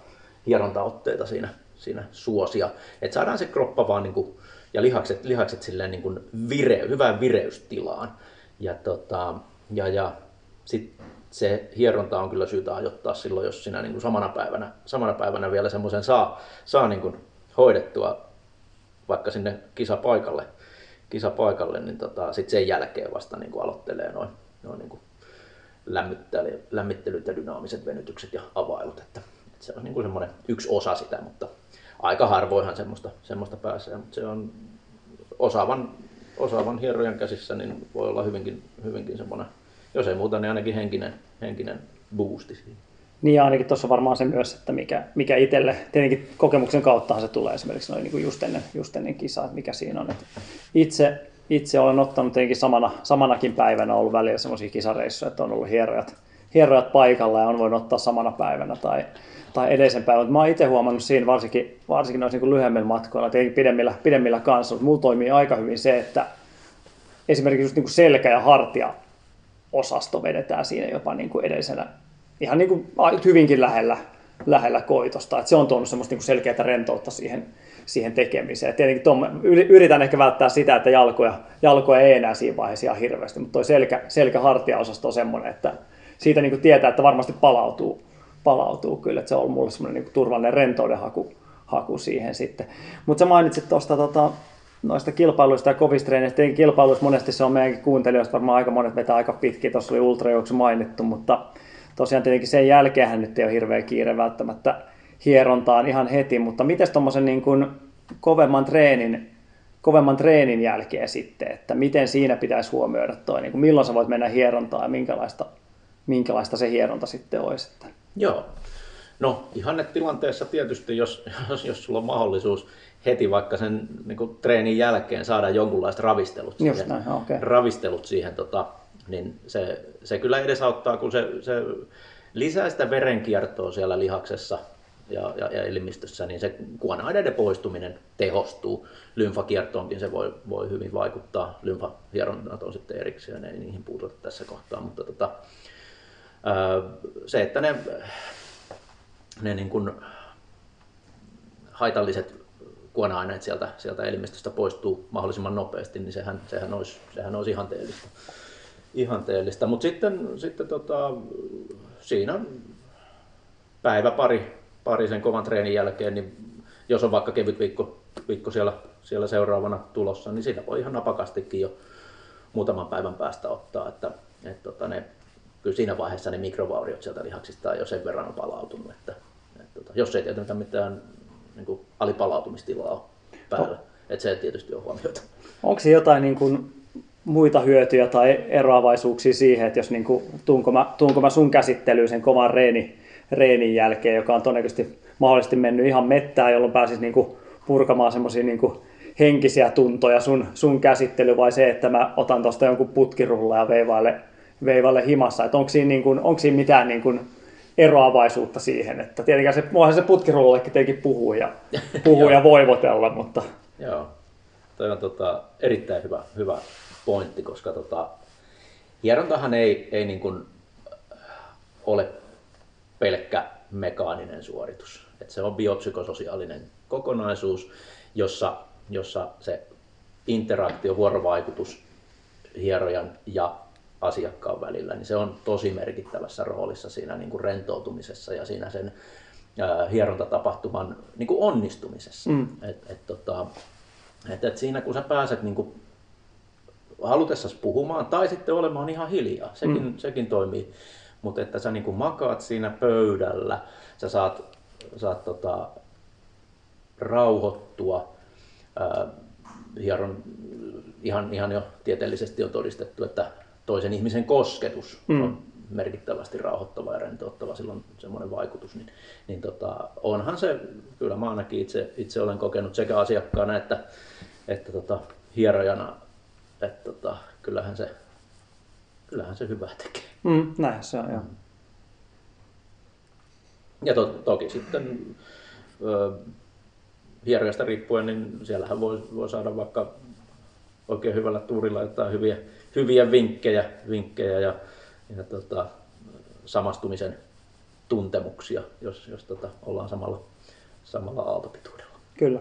hierontaotteita siinä, siinä suosia, että saadaan se kroppa vaan niin kuin, ja lihakset, lihakset silleen niin kuin vire, hyvään vireystilaan. Ja, tota, ja, ja sit se hieronta on kyllä syytä ajoittaa silloin, jos sinä niin kuin samana, päivänä, samana päivänä vielä semmoisen saa, saa niin kuin hoidettua vaikka sinne kisapaikalle, kisapaikalle niin tota, sit sen jälkeen vasta niin kuin aloittelee noin. noin niin kuin lämmittelyt ja dynaamiset venytykset ja availut. Että se on niin kuin semmoinen yksi osa sitä, mutta aika harvoinhan semmoista, semmoista pääsee. Mutta se on osaavan, osaavan hierojan käsissä, niin voi olla hyvinkin, hyvinkin semmoinen, jos ei muuta, niin ainakin henkinen, henkinen boosti siinä. Niin ja ainakin tuossa varmaan se myös, että mikä, mikä itselle, tietenkin kokemuksen kauttahan se tulee esimerkiksi noin niin kuin just ennen, just ennen kisaa, että mikä siinä on. Että itse Itse olen ottanut tietenkin samana, samanakin päivänä ollut välillä semmoisia kisareissuja, että on ollut hierojat, hierojat paikalla ja on voinut ottaa samana päivänä tai, tai edellisen päivänä. Mutta mä oon itse huomannut siinä varsinkin, varsinkin noissa niin lyhyemmillä matkoilla, tietenkin pidemmillä, pidemmillä kanssa, mutta mulla toimii aika hyvin se, että esimerkiksi just niin kuin selkä- ja hartia-osasto vedetään siinä jopa niin kuin edellisenä, ihan niin kuin hyvinkin lähellä, lähellä koitosta. Et se on tuonut semmoista niin kuin selkeää rentoutta siihen. siihen tekemiseen. Tietenkin tuon, yritän ehkä välttää sitä, että jalkoja, jalkoja ei enää siinä vaiheessa ihan hirveästi, mutta tuo selkä, selkä-hartia-osasto on semmoinen, että siitä niin kuin tietää, että varmasti palautuu, palautuu kyllä, että se on ollut mulle semmoinen niin kuin turvallinen rentouden haku, haku siihen sitten. Mutta sä mainitsit tuosta tota, noista kilpailuista ja kovistreeneistä, tietenkin kilpailuissa monesti se on meidänkin kuuntelijoista, varmaan aika monet vetää aika pitkiä, tuossa oli ultrajuoksu mainittu, mutta tosiaan tietenkin sen jälkeenhän nyt ei ole hirveä kiire välttämättä hierontaan ihan heti, mutta mites tommosen niin kuin kovemman treenin, kovemman treenin jälkeen sitten, että miten siinä pitäisi huomioida toi, niin kuin milloin sä voit mennä hierontaan ja minkälaista, minkälaista se hieronta sitten olisi? Joo, No ihannetilanteessa tietysti, jos, jos, jos sulla on mahdollisuus heti vaikka sen niin kuin, treenin jälkeen saada jonkunlaiset ravistelut Just siihen, näin, okay. ravistelut siihen tota, niin se, se kyllä edesauttaa, kun se, se lisää sitä verenkiertoa siellä lihaksessa ja, ja, ja elimistössä, niin se kuona-aineiden poistuminen tehostuu. Lymfakiertoonkin se voi, voi hyvin vaikuttaa, lymfahieronnat on sitten erikseen, ei niihin puututa tässä kohtaa, mutta tota, se, että ne, ne niin kuin haitalliset kuona-aineet sieltä, sieltä elimistöstä poistuu mahdollisimman nopeasti, niin sehän, sehän, olisi, sehän olisi ihanteellista. ihanteellista. Mutta sitten, sitten tota, siinä päivä pari, pari sen kovan treenin jälkeen, niin jos on vaikka kevyt viikko, viikko siellä, siellä seuraavana tulossa, niin siinä voi ihan napakastikin jo muutaman päivän päästä ottaa. Että, et tota ne, kyllä siinä vaiheessa ne mikrovauriot sieltä lihaksista on jo sen verran palautunut, että et tota, jos ei tietenkään mitään niin kuin alipalautumistilaa ole päällä, että se tietysti on huomioita. Onko se jotain niin kuin muita hyötyjä tai eroavaisuuksia siihen, että jos niin kuin, tuunko, mä, tuunko mä sun käsittelyyn sen kovan reeni, reenin jälkeen, joka on todennäköisesti mahdollisesti mennyt ihan mettään, jolloin pääsis niin kuin purkamaan semmoisia niin kuin henkisiä tuntoja sun, sun käsittely, vai se, että mä otan tuosta jonkun putkirulla ja veivaille, veivaille himassa, että onko siinä, niin kuin, onko siinä mitään niin kuin eroavaisuutta siihen, että tietenkään se, voihan se putkirullekin tietenkin puhuu ja, puhuu ja voivotella, mutta... Joo, toi on tota, erittäin hyvä, hyvä pointti, koska tota, hierontahan ei, ei niin kuin ole pelkkä mekaaninen suoritus. Et se on biopsykososiaalinen kokonaisuus, jossa, jossa se interaktio, vuorovaikutus hierojan ja asiakkaan välillä, niin se on tosi merkittävässä roolissa siinä niin kuin rentoutumisessa ja siinä sen ää, hierontatapahtuman niin kuin onnistumisessa. Mm. Et, et, tota, et, et siinä kun sä pääset niin kuin halutessasi puhumaan tai sitten olemaan ihan hiljaa, sekin, mm. sekin toimii. Mutta että sä niin kuin makaat siinä pöydällä, sä saat, saat tota, rauhoittua. Ää, hieron, ihan, ihan jo tieteellisesti on todistettu, että toisen ihmisen kosketus mm. on merkittävästi rauhoittava ja rentouttava, silloin semmoinen vaikutus. Niin, niin tota, onhan se, kyllä mä ainakin itse, itse olen kokenut sekä asiakkaana että, että tota, hierojana, että tota, kyllähän se... Kyllähän se hyvää tekee. Mm, näinhän se on, joo. Ja to, toki sitten ö, hierojasta riippuen, niin siellähän voi, voi saada vaikka oikein hyvällä tuurilla jotain hyviä, hyviä vinkkejä, vinkkejä ja, ja tota, samastumisen tuntemuksia, jos, jos tota, ollaan samalla, samalla aaltopituudella. Kyllä.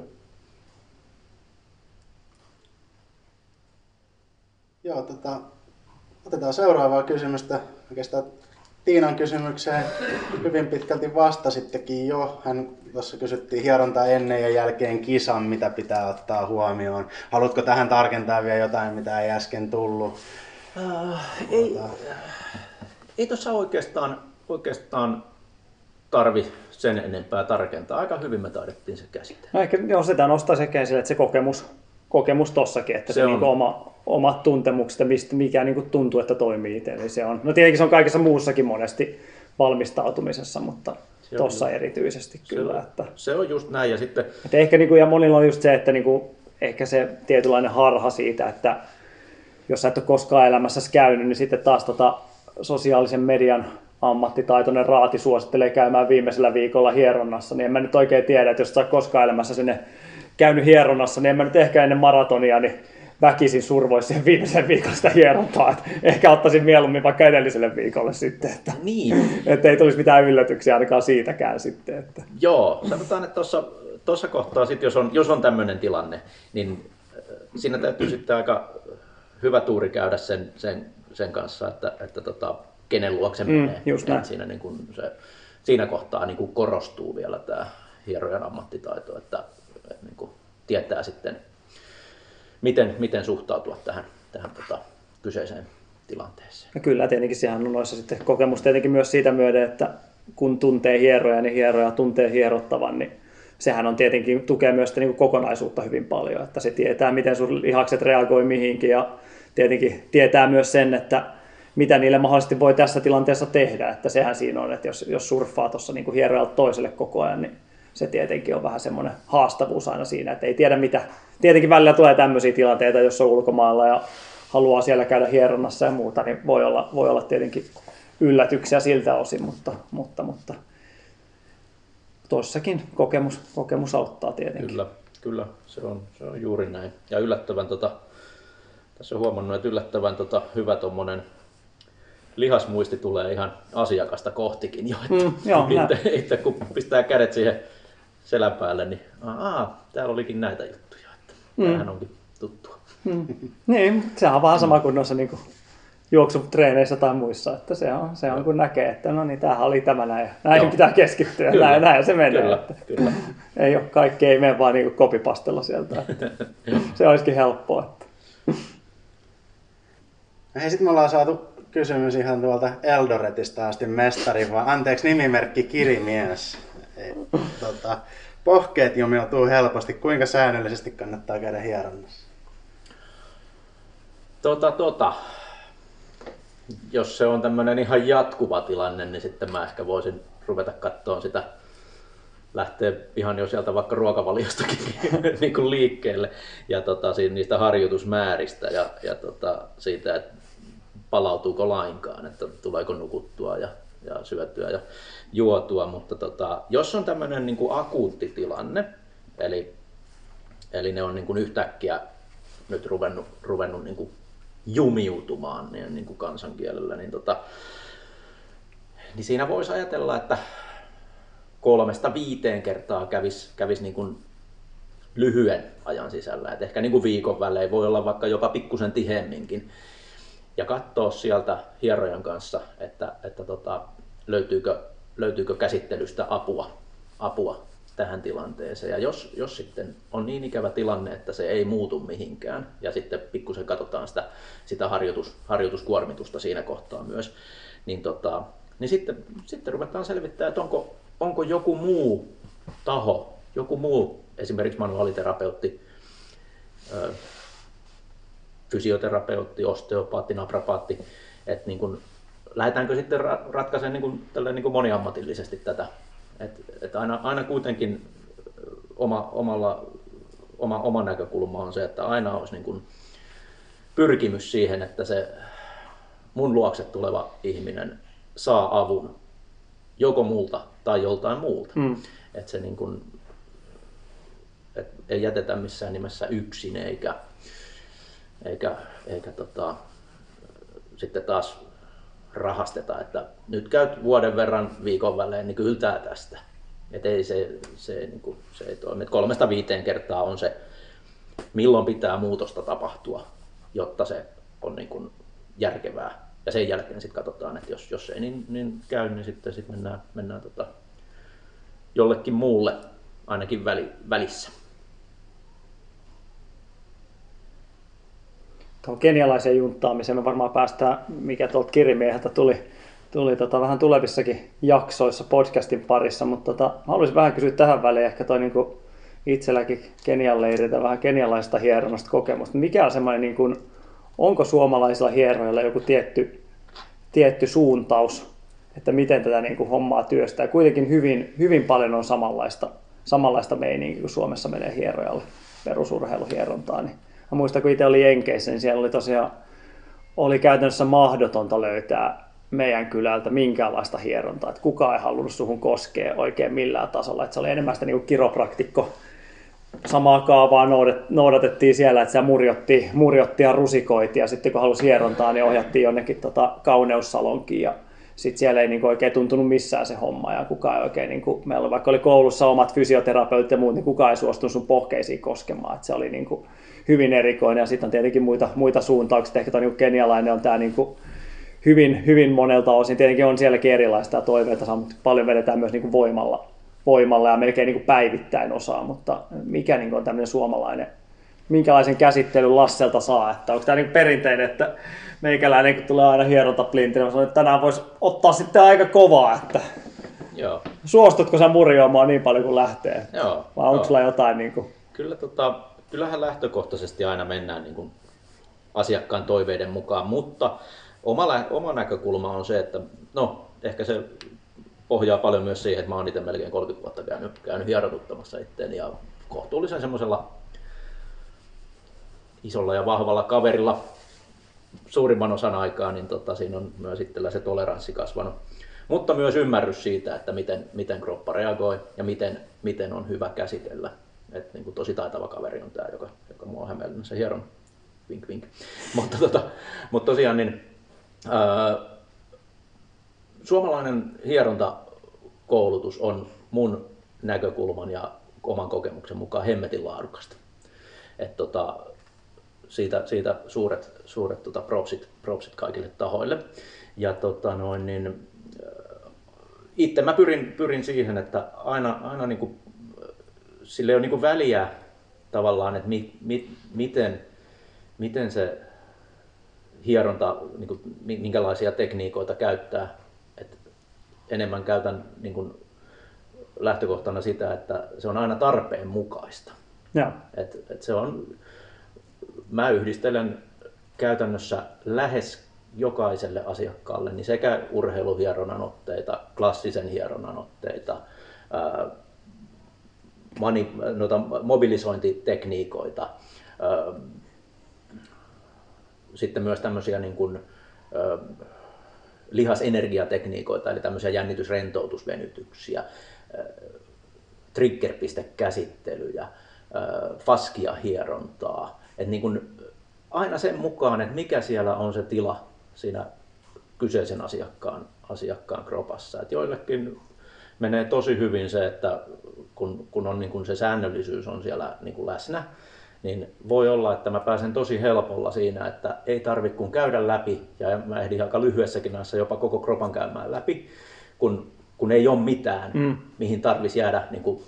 Joo, tota... Otetaan seuraavaa kysymystä. Oikeastaan Tiinan kysymykseen hyvin pitkälti vastasittekin jo. Hän tuossa kysyttiin hierontaa ennen ja jälkeen kisan, mitä pitää ottaa huomioon. Haluatko tähän tarkentaa vielä jotain, mitä ei äsken tullut? Äh, ei ei tuossa oikeastaan, oikeastaan tarvi sen enempää tarkentaa. Aika hyvin me taidettiin se käsitellä. No ehkä joo, sitä nostaa sekä esille, että se kokemus. Kokemus tossakin, että se, se on niinku oma, omat tuntemukset ja mistä, mikä niinku tuntuu, että toimii itselle. Se on. No tietenkin se on kaikessa muussakin monesti valmistautumisessa, mutta tuossa erityisesti se kyllä. On, että, se on just näin. Ja, sitten... että ehkä niinku, ja monilla on just se, että niinku, ehkä se tietynlainen harha siitä, että jos sä et ole koskaan elämässäsi käynyt, niin sitten taas tota sosiaalisen median ammattitaitoinen raati suosittelee käymään viimeisellä viikolla hieronnassa, niin en mä nyt oikein tiedä, että jos sä oot koskaan elämässä sinne käynyt hieronnassa, niin en mä nyt ehkä ennen maratonia niin väkisin survoisi sen viimeisen viikon sitä hierontaa. Et ehkä ottaisin mieluummin vaikka edelliselle viikolle sitten, että niin. et ei tulisi mitään yllätyksiä ainakaan siitäkään sitten. Että. Joo, sanotaan, että tuossa kohtaa, sit jos on, jos on tämmöinen tilanne, niin siinä täytyy sitten aika hyvä tuuri käydä sen, sen, sen kanssa, että, että tota, kenen luokse menee. Mm, siinä, niin kun se, siinä kohtaa niin kun korostuu vielä tämä hierojan ammattitaito, että niin kuin tietää sitten, miten, miten suhtautua tähän, tähän tota, kyseiseen tilanteeseen. Ja kyllä, tietenkin sehän on noissa sitten kokemus tietenkin myös siitä myöden, että kun tuntee hieroja, niin hieroja tuntee hierottavan, niin sehän on tietenkin tukee myös sitä niin kuin kokonaisuutta hyvin paljon, että se tietää, miten sun lihakset reagoi mihinkin, ja tietenkin tietää myös sen, että mitä niille mahdollisesti voi tässä tilanteessa tehdä, että sehän siinä on, että jos, jos surffaa tuossa niin hierojalta toiselle koko ajan, niin se tietenkin on vähän semmoinen haastavuus aina siinä, että ei tiedä mitä. Tietenkin välillä tulee tämmöisiä tilanteita, jos on ulkomailla ja haluaa siellä käydä hieronnassa ja muuta, niin voi olla, voi olla tietenkin yllätyksiä siltä osin, mutta, mutta, mutta tuossakin kokemus, kokemus auttaa tietenkin. Kyllä, kyllä se, on, se on juuri näin. Ja yllättävän, tota, tässä on huomannut, että yllättävän tota, hyvä tuommoinen lihasmuisti tulee ihan asiakasta kohtikin jo, että mm, joo, itse, itse kun pistää kädet siihen selän päälle, niin aah, täällä olikin näitä juttuja, että mm. tämähän onkin tuttua. Mm. Niin, se on vaan sama kuin noissa niin kuin juoksutreeneissä tai muissa, että se on, se on kun näkee, että no niin, tämähän oli tämä näin, näin joo. pitää keskittyä, kyllä. näin, näin se menee. Kyllä, että kyllä. Ei ole kaikki, ei mene vaan niin kuin kopipastella sieltä, se olisikin helppoa. Että. Hei, sitten me ollaan saatu kysymys ihan tuolta Eldoretista asti mestari, vaan anteeksi nimimerkki Kirimies. Tota, pohkeet jumiutuu helposti. Kuinka säännöllisesti kannattaa käydä hieronnassa? Tota, tota. Jos se on tämmöinen ihan jatkuva tilanne, niin sitten mä ehkä voisin ruveta katsomaan sitä, lähteä ihan jo sieltä vaikka ruokavaliostakin niin kuin liikkeelle ja tota, niistä harjoitusmääristä ja, ja tota, siitä, että palautuuko lainkaan, että tuleeko nukuttua ja, ja syötyä ja juotua, mutta tota, jos on tämmöinen niin kuin akuutti tilanne, eli, eli ne on niin kuin yhtäkkiä nyt ruvennut, ruvennut niin kuin jumiutumaan niin, niin kuin kansankielellä, niin, tota, niin siinä voisi ajatella, että kolmesta viiteen kertaa kävisi kävis niin kuin lyhyen ajan sisällä, että ehkä niin kuin viikon välein voi olla vaikka jopa pikkusen tiheemminkin, ja katsoa sieltä hierojan kanssa, että, että tota, löytyykö, löytyykö käsittelystä apua, apua tähän tilanteeseen. Ja jos, jos sitten on niin ikävä tilanne, että se ei muutu mihinkään, ja sitten pikkusen katsotaan sitä, sitä harjoitus, harjoituskuormitusta siinä kohtaa myös, niin, tota, niin sitten, sitten ruvetaan selvittämään, että onko, onko joku muu taho, joku muu, esimerkiksi manuaaliterapeutti, öö, fysioterapeutti, osteopaatti, naprapaatti, että niin kun, lähdetäänkö sitten ratkaisemaan niin kun, tälle, niin kun moniammatillisesti tätä, että et aina, aina kuitenkin oma, omalla, oma, oma näkökulma on se, että aina olisi niin kun pyrkimys siihen, että se mun luokse tuleva ihminen saa avun joko multa tai joltain muulta, mm. että se niin kun, et ei jätetä missään nimessä yksin eikä Eikä, eikä tota, sitten taas rahasteta, että nyt käyt vuoden verran viikon välein, niin kyltää tästä. Et ei se, se, niin kuin, se ei toimi. Et kolmesta viiteen kertaa on se, milloin pitää muutosta tapahtua, jotta se on niin kuin järkevää. Ja sen jälkeen sitten katsotaan, että jos, jos ei niin, niin käy, niin sitten sit mennään, mennään tota jollekin muulle ainakin väli, välissä. Tuohon kenialaiseen junttaamiseen me varmaan päästään, mikä tuolta Kirimieheltä tuli, tuli tota vähän tulevissakin jaksoissa podcastin parissa, mutta tota, haluaisin vähän kysyä tähän väliin ehkä toi niinku itselläkin Kenian leiriltä vähän kenialaista hieronnasta kokemusta. Mikä on semmoinen, niinku, onko suomalaisilla hieroilla joku tietty, tietty suuntaus, että miten tätä niinku hommaa työstää? Kuitenkin hyvin, hyvin paljon on samanlaista, samanlaista meininkiä, kun Suomessa menee hierojalle perusurheiluhierontaan. Niin. Mä muistan, kun itse oli Jenkeissä, niin siellä oli tosiaan oli käytännössä mahdotonta löytää meidän kylältä minkäänlaista hierontaa. Että kukaan ei halunnut suhun koskea oikein millään tasolla. Että se oli enemmän sitä niin kuin kiropraktikko. Samaa kaavaa noudatettiin siellä, että se murjotti, murjotti ja rusikoiti. Ja sitten kun halusi hierontaa, niin ohjattiin jonnekin tota kauneussalonkiin. Ja sitten siellä ei niin kuin oikein tuntunut missään se homma. Ja kukaan ei oikein, niin kuin, meillä oli, vaikka oli koulussa omat fysioterapeutit ja muut, niin kukaan ei suostunut sun pohkeisiin koskemaan. Että se oli niin kuin hyvin erikoinen, ja sitten on tietenkin muita, muita suuntauksia. Ehkä tuo niin kenialainen on tämä niin hyvin, hyvin monelta osin. Tietenkin on sielläkin erilaista toiveita, mutta paljon vedetään myös niin voimalla, voimalla ja melkein niin päivittäin osaa. Mutta mikä niin on tämmöinen suomalainen, minkälaisen käsittelyn Lasselta saa? Että onko tämä niin perinteinen, että meikäläinen kun tulee aina hierontaplinti, niin sanon, että tänään voisi ottaa sitten aika kovaa. Että joo. Suostutko sä murjoamaan niin paljon kuin lähtee? Joo, vai onko sulla jotain? Niin kuin Kyllä tota... Kyllähän lähtökohtaisesti aina mennään niin kuin asiakkaan toiveiden mukaan, mutta oma, lä- oma näkökulma on se, että no, ehkä se pohjaa paljon myös siihen, että mä oon itse melkein kolmekymmentä vuotta käynyt, käynyt hierotuttamassa itteeni ja kohtuullisen semmoisella isolla ja vahvalla kaverilla suurimman osan aikaa, niin tota, siinä on myös itsellä se toleranssi kasvanut. Mutta myös ymmärrys siitä, että miten, miten kroppa reagoi ja miten, miten on hyvä käsitellä. Et niin kuin tosi taitava kaveri on tämä, joka, joka mua on Hämeenlinnassa hieron. Vink, vink. Mutta, tota, mutta tosiaan niin, ää, suomalainen hierontakoulutus on mun näkökulman ja oman kokemuksen mukaan hemmetin laadukasta. Et, tota, siitä, siitä suuret, suuret tota, propsit, propsit kaikille tahoille. Ja, tota, noin, niin, itse mä pyrin, pyrin siihen, että aina, aina niin kuin, sillä ei ole niin kuin väliä tavallaan, että mi, mi, miten, miten se hieronta, niin kuin, minkälaisia tekniikoita käyttää. Et enemmän käytän niin kuin lähtökohtana sitä, että se on aina tarpeen mukaista. Ja. Et, et se on, mä yhdistelen käytännössä lähes jokaiselle asiakkaalle niin sekä urheiluhieronnan otteita, klassisen hieronnan otteita, ää, mani, noita mobilisointitekniikoita, ää, sitten myös tämmöisiä niin kuin, ää, lihasenergiatekniikoita, eli tämmöisiä jännitysrentoutusvenytyksiä, ää, triggerpistekäsittelyjä, ää, faskiahierontaa, että niin kuin aina sen mukaan, että mikä siellä on se tila siinä kyseisen asiakkaan, asiakkaan kropassa. Et joillekin menee tosi hyvin se, että kun, kun, on niin kun se säännöllisyys on siellä niin kun läsnä, niin voi olla, että mä pääsen tosi helpolla siinä, että ei tarvitse kun käydä läpi, ja mä ehdin aika lyhyessäkin ajassa jopa koko kropan käymään läpi, kun, kun ei ole mitään, mm. mihin tarvitsisi jäädä niin kun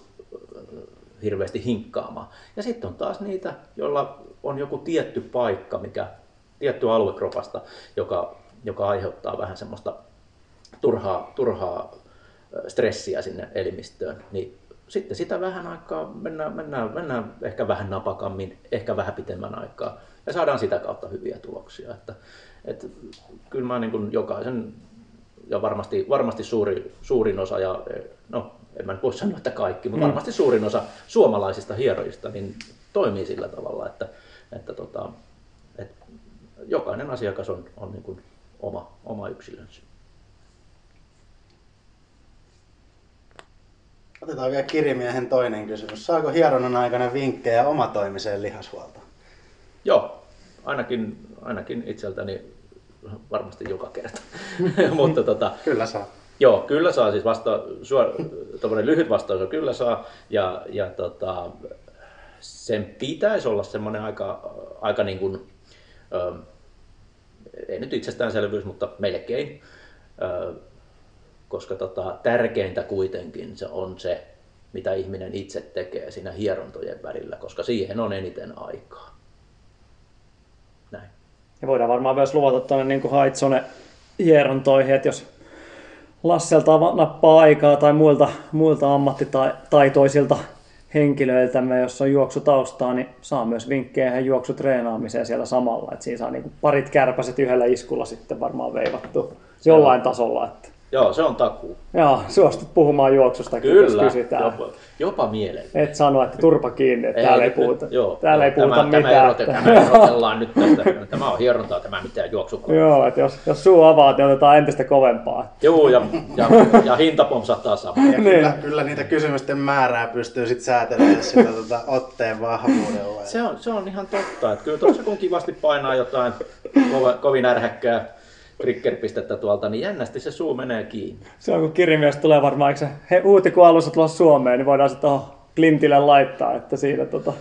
hirveästi hinkkaamaan. Ja sitten on taas niitä, joilla on joku tietty paikka, mikä tietty alue kropasta, joka, joka aiheuttaa vähän semmoista turhaa, turhaa stressiä sinne elimistöön, niin sitten sitä vähän aikaa mennään, mennään, mennään ehkä vähän napakammin, ehkä vähän pitemmän aikaa ja saadaan sitä kautta hyviä tuloksia. Että, että kyllä mä niin kuin jokaisen ja varmasti, varmasti suuri, suurin osa, ja no en mä nyt voi sanoa, että kaikki, mutta varmasti suurin osa suomalaisista hierojista niin toimii sillä tavalla, että, että tota, että jokainen asiakas on, on niin kuin oma, oma yksilönsä. Otetaan vielä kirimiehen toinen kysymys. Saako hieronnan aikana vinkkejä omatoimiseen lihashuoltoon? Joo, ainakin, ainakin itseltäni varmasti joka kerta. Mutta tota, kyllä saa. Joo, kyllä saa. Siis vasta, suor, lyhyt vastaus on kyllä saa. Ja, ja tota, sen pitäisi olla semmoinen aika, aika niin kuin, Öö, ei nyt itsestäänselvyys, mutta melkein, öö, koska tota, tärkeintä kuitenkin se on se, mitä ihminen itse tekee siinä hierontojen välillä, koska siihen on eniten aikaa. Näin. Ja voidaan varmaan myös luvata tuonne niin kuin hidezone hierontoihin, että jos Lasselta nappaa aikaa tai muilta, muilta ammattitaitoisilta henkilöiltämme, jos on juoksutaustaa, niin saa myös vinkkejä juoksuttreenaamiseen siellä samalla. Et siinä saa niinku parit kärpäset yhdellä iskulla sitten varmaan veivattua jollain tasolla. Että... Joo, se on takuu. Joo, suostut puhumaan juoksusta, jos kysytään. Jopa, jopa mielellä. Et sano, että turpa kiinni, että ei, täällä ei puhuta, joo, täällä ei puhuta tämä, mitään. Tämä erotellaan nyt tästä. Tämä on hierontaa, tämä mitään juoksukkoa. Joo, että jos, jos suu avaat, niin otetaan entistä kovempaa. Joo, ja, ja, ja hinta pomsahtaa samaan. Ja kyllä, kyllä niitä kysymysten määrää pystyy sitten säätelemään sillä tuota otteen vahvuudella. Se on, se on ihan totta. Että kyllä tuossa kun kivasti painaa jotain kovin ärhäkkää triggerpistettä tuolta, niin jännästi se suu menee kiinni. Se on kun kirimias tulee varmaan, eikö se he, uutikuun alussa tulla Suomeen, niin voidaan se tuohon Klintille laittaa, että siinä tota,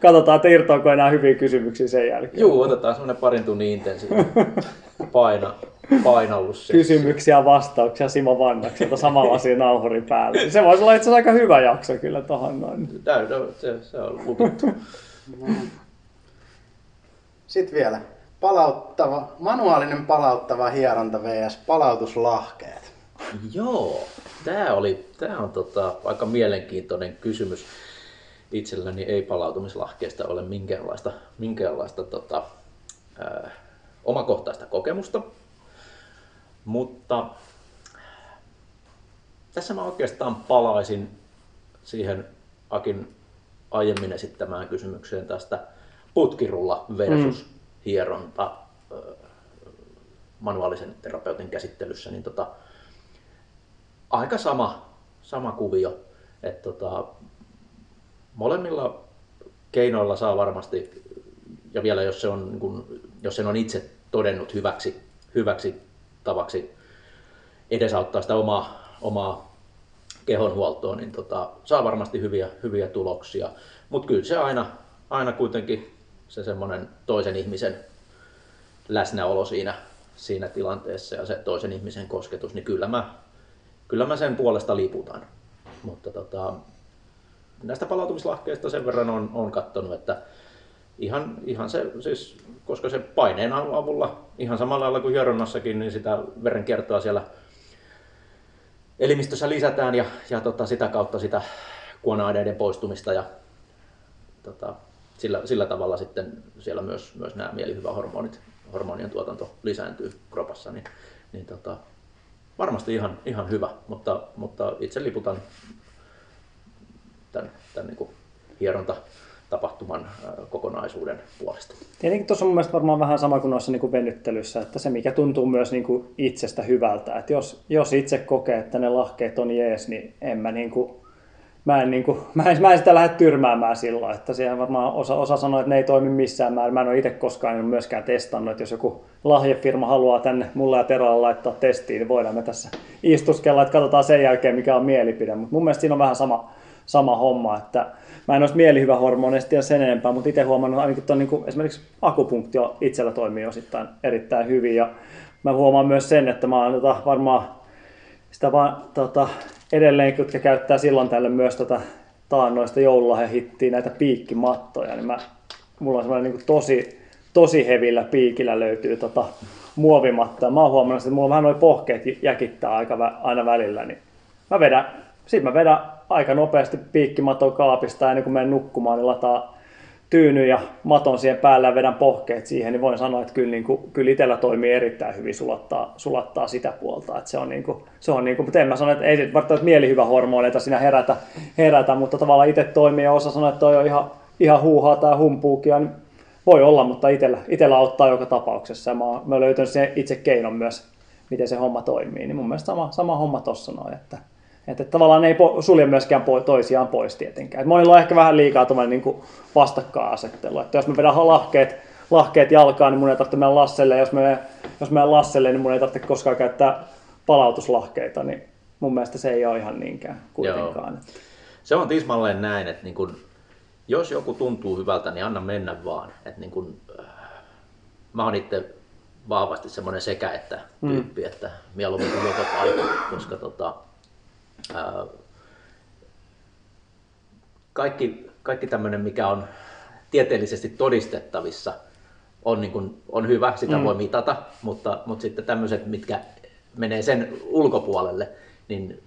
katsotaan, että irtoako enää hyviä kysymyksiä sen jälkeen. Juu, otetaan semmoinen parin tunnin intensiivinen paina, painallus. Kysymyksiä ja vastauksia Simo Vannakselta samalla siinä nauhurin päälle. Se voisi olla itse asiassa aika hyvä jakso kyllä tuohon noin. Se, se on lukittu. Sitten vielä. Palauttava, manuaalinen palauttava hieronta versus palautuslahkeet. Joo, tämä oli, tämä on tota, aika mielenkiintoinen kysymys. Itselläni ei palautumislahkeesta ole minkäänlaista, minkäänlaista tota, äh, omakohtaista kokemusta. Mutta tässä mä oikeastaan palaisin siihen Akin aiemmin esittämään kysymykseen tästä putkirulla versus mm. hieronta manuaalisen terapeutin käsittelyssä, niin tota, aika sama, sama kuvio, että tota, molemmilla keinoilla saa varmasti, ja vielä jos, se on, niin kun, jos sen on itse todennut hyväksi, hyväksi tavaksi edesauttaa sitä omaa, omaa kehonhuoltoa, niin tota, saa varmasti hyviä, hyviä tuloksia, mutta kyllä se aina, aina kuitenkin se semmoinen toisen ihmisen läsnäolo siinä, siinä tilanteessa ja se toisen ihmisen kosketus, niin kyllä mä, kyllä mä sen puolesta liputan. Mutta tota, näistä palautumislahkeista sen verran on, on katsonut, että ihan, ihan se, siis, koska se paineen avulla ihan samalla lailla kuin hieronnassakin, niin sitä verenkiertoa siellä elimistössä lisätään ja, ja tota, sitä kautta sitä kuona-aineiden poistumista ja tota, sillä, sillä tavalla sitten siellä myös, myös nämä mielihyvähormonit, hormonien tuotanto lisääntyy kropassa, niin, niin tota, varmasti ihan, ihan hyvä, mutta, mutta itse liputan tämän, tämän niin kuin hierontatapahtuman kokonaisuuden puolesta. Tietenkin tuossa on mun mielestä varmaan vähän sama kuin noissa niin kuin venyttelyssä, että se mikä tuntuu myös niin kuin itsestä hyvältä, että jos, jos itse kokee, että ne lahkeet on jees, niin en mä niin kuin Mä en, niin kuin, mä, en, mä en sitä lähde tyrmäämään silloin, että siellä varmaan osa, osa sanoo, että ne ei toimi missään määrin. Mä en ole itse koskaan en ole myöskään testannut, että jos joku lahjefirma haluaa tänne mulla ja Terolla laittaa testiin, niin voidaan me tässä istuskella, että katsotaan sen jälkeen mikä on mielipide. Mutta mun mielestä siinä on vähän sama, sama homma, että mä en olisi mielihyvähormoneista ja sen enempää, mutta itse huomannut ainakin tuon niin kuin esimerkiksi akupunktio itsellä toimii osittain erittäin hyvin. Ja mä huomaan myös sen, että mä oon tota, varmaan sitä vaan... Tota, edelleen, jotka käyttää silloin tällöin myös tota taannoista joululahjahittiä näitä piikkimattoja, niin mä, mulla on semmoinen niin tosi, tosi hevillä piikillä löytyy tota muovimattoja. Mä oon huomannut, että mulla on vähän noin pohkeet jäkittää aika, aina välillä, niin mä vedän, sit mä vedän aika nopeasti piikkimaton kaapista ja ennen kuin menen nukkumaan, niin lataa tyynyn ja maton siihen päälle ja vedän pohkeet siihen, niin voin sanoa, että kyllä, niin kuin, kyllä itsellä toimii erittäin hyvin, sulattaa, sulattaa sitä puolta. Että se on niin kuin, se on niin kuin, mutta en mä sano, että ei se varmaan mielihyvä hormoneita siinä herätä, herätä, mutta tavallaan itse toimii ja osa sanoo, että toi on ihan, ihan huuhaa tai humpuukia, niin voi olla, mutta itsellä, itsellä auttaa joka tapauksessa. Ja mä oon löytänyt sen itse keinon myös, miten se homma toimii, niin mun mielestä sama, sama homma tuossa noin, että, että tavallaan ne ei sulje myöskään toisiaan pois tietenkään. Että monilla on ehkä vähän liikaa niin vastakkainasettelu. Että jos mä vedän lahkeet, lahkeet jalkaan, niin mun ei tarvitse mennä Lasselle. Jos mä menen, jos mä menen Lasselle, niin mun ei tarvitse koskaan käyttää palautuslahkeita. Niin mun mielestä se ei ole ihan niinkään kuitenkaan. Joo. Se on tismalleen näin, että niin kun, jos joku tuntuu hyvältä, niin anna mennä vaan. Että niin kun, mä oon itse vahvasti semmoinen sekä että tyyppi, mm. että mieluummin kuin joka paikka, koska tota, Kaikki, kaikki tämmöinen, mikä on tieteellisesti todistettavissa, on, niin kuin, on hyvä, sitä mm. voi mitata, mutta, mutta sitten tämmöiset, mitkä menee sen ulkopuolelle, niin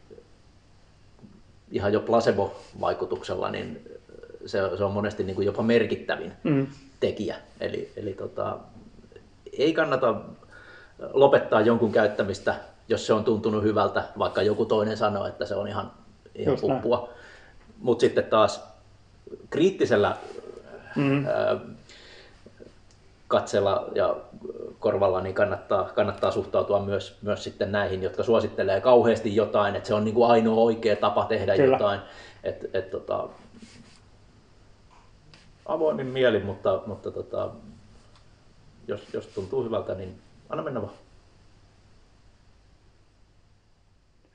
ihan jo placebo-vaikutuksella, niin se, se on monesti niin kuin jopa merkittävin mm. tekijä. Eli, eli tota, ei kannata lopettaa jonkun käyttämistä, jos se on tuntunut hyvältä, vaikka joku toinen sanoo, että se on ihan, ihan puppua. Mutta sitten taas kriittisellä mm. ää, katsella ja korvalla niin kannattaa, kannattaa suhtautua myös, myös sitten näihin, jotka suosittelee kauheasti jotain, että se on niin kuin ainoa oikea tapa tehdä Kyllä. jotain. Et, et, tota, avoimin mieli, mutta, mutta tota, jos, jos tuntuu hyvältä, niin anna mennä vaan.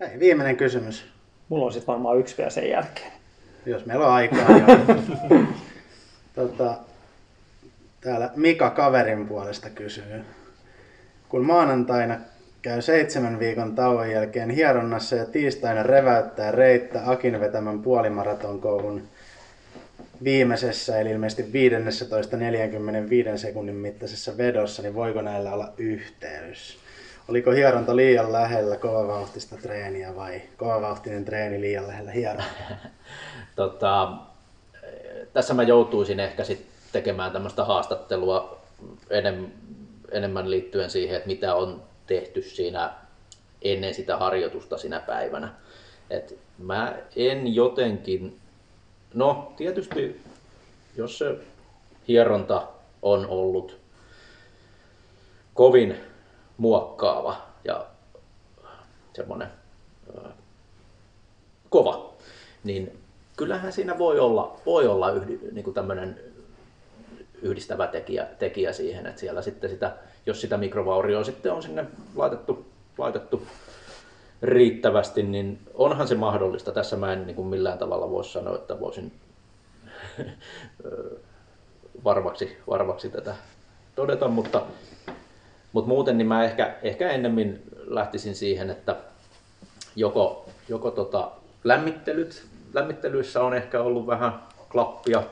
Hei, viimeinen kysymys. Mulla on sitten varmaan yksi vielä sen jälkeen. Jos meillä on aikaa. tota, täällä Mika kaverin puolesta kysyy. Kun maanantaina käy seitsemän viikon tauon jälkeen hieronnassa ja tiistaina reväyttää reittä Akin vetämän puolimaratonkoulun viimeisessä, eli ilmeisesti viisitoista neljäkymmentäviisi sekunnin mittaisessa vedossa, niin voiko näillä olla yhteys? Oliko hieronta liian lähellä kovavauhtista treeniä vai kovavauhtinen treeni liian lähellä hierontaa? tota, tässä mä joutuisin ehkä sit tekemään tämmöistä haastattelua enem, enemmän liittyen siihen, että mitä on tehty siinä ennen sitä harjoitusta sinä päivänä. Et mä en jotenkin, no tietysti jos se hieronta on ollut kovin muokkaava ja semmoinen kova, niin kyllähän siinä voi olla, voi olla yhdi, niin kuin tämmöinen yhdistävä tekijä, tekijä siihen, että siellä sitten sitä, jos sitä mikrovaurioa sitten on sinne laitettu, laitettu riittävästi, niin onhan se mahdollista. Tässä mä en niin kuin millään tavalla voi sanoa, että voisin varmaksi, varmaksi tätä todeta, mutta, mutta muuten niin mä ehkä, ehkä ennemmin lähtisin siihen, että joko, joko tota lämmittelyt, lämmittelyissä on ehkä ollut vähän klappia,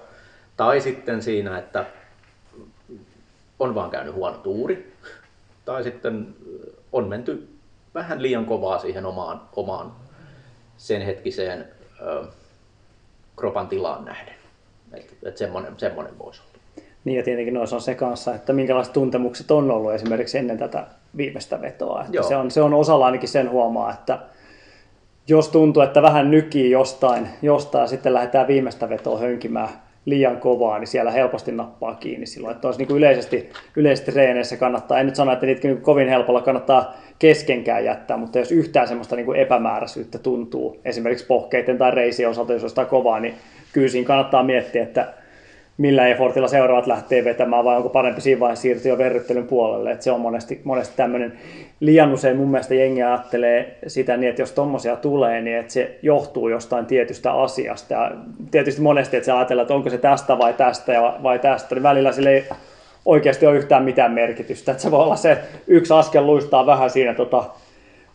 tai sitten siinä, että on vaan käynyt huono tuuri, tai sitten on menty vähän liian kovaa siihen omaan, omaan sen hetkiseen ö, kropan tilaan nähden. Että et semmoinen, semmoinen voisi olla. Niin ja tietenkin noissa on se kanssa, että minkälaiset tuntemukset on ollut esimerkiksi ennen tätä viimeistä vetoa. Että se, on, se on osalla ainakin sen huomaa, että jos tuntuu, että vähän nykii jostain, jostain sitten lähdetään viimeistä vetoa hönkimään liian kovaa, niin siellä helposti nappaa kiinni silloin. Että olisi niin kuin yleisesti, yleisesti treeneissä kannattaa, en nyt sano, että niitä niin kovin helpolla kannattaa keskenkään jättää, mutta jos yhtään semmoista niin kuin epämääräisyyttä tuntuu, esimerkiksi pohkeiden tai reisien osalta, jos on sitä kovaa, niin kyllä siinä kannattaa miettiä, että millä effortilla seuraavat lähtee vetämään vai onko parempi siinä vaiheessa siirtyä jo verryttelyn puolelle. Että se on monesti, monesti tämmöinen, liian usein mun mielestä jengi ajattelee sitä niin, että jos tommosia tulee, niin että se johtuu jostain tietystä asiasta. Ja tietysti monesti, että se ajatellaan, että onko se tästä vai tästä ja vai tästä, niin välillä sillä ei oikeasti ole yhtään mitään merkitystä. Että se voi olla se, että yksi askel luistaa vähän siinä tota,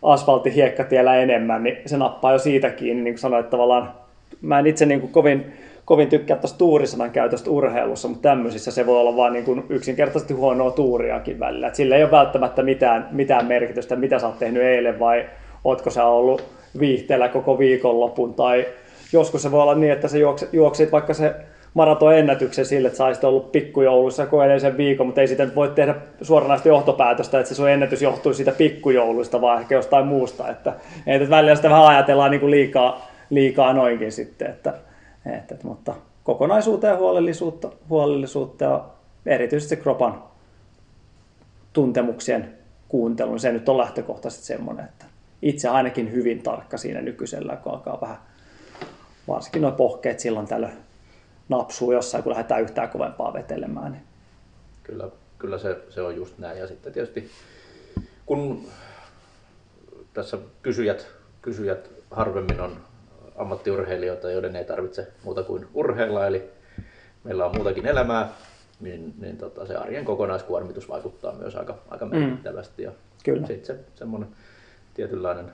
asfalttihiekkatiellä enemmän, niin se nappaa jo siitä kiinni. Niin kuin sanoin, tavallaan mä en itse niin kuin kovin... Kovin tykkää tuosta tuurisanan käytöstä urheilussa, mutta tämmöisissä se voi olla vaan niin kuin yksinkertaisesti huonoa tuuriakin välillä. Et sillä ei ole välttämättä mitään, mitään merkitystä, mitä sä oot tehnyt eilen vai ootko sä ollut viihteellä koko viikonlopun. Tai joskus se voi olla niin, että sä juoksit vaikka se maratonennätyksen sille, että sä olisit ollut pikkujouluissa kuin edellisen viikon, mutta ei sitä voi tehdä suoranaista johtopäätöstä, että se sun ennätys johtuu siitä pikkujouluista, vaan ehkä jostain muusta. Että, että välillä sitä vähän ajatellaan niin kuin liikaa, liikaa noinkin sitten. Että Et, et, mutta kokonaisuutta ja huolellisuutta, huolellisuutta ja erityisesti kropan tuntemuksien kuuntelun, se nyt on lähtökohtaisesti semmoinen, että itse ainakin hyvin tarkka siinä nykyisellä, kun alkaa vähän, varsinkin nuo pohkeet silloin tällöin napsuu jossain, kun lähdetään yhtään kovempaa vetelemään. Niin. Kyllä, kyllä se, se on just näin. Ja sitten tietysti kun tässä kysyjät, kysyjät harvemmin on ammattiurheilijoita, joiden ei tarvitse muuta kuin urheilla, eli meillä on muutakin elämää, niin, niin tota, se arjen kokonaiskuormitus vaikuttaa myös aika, aika merkittävästi. Ja kyllä. Sitten se semmoinen tietynlainen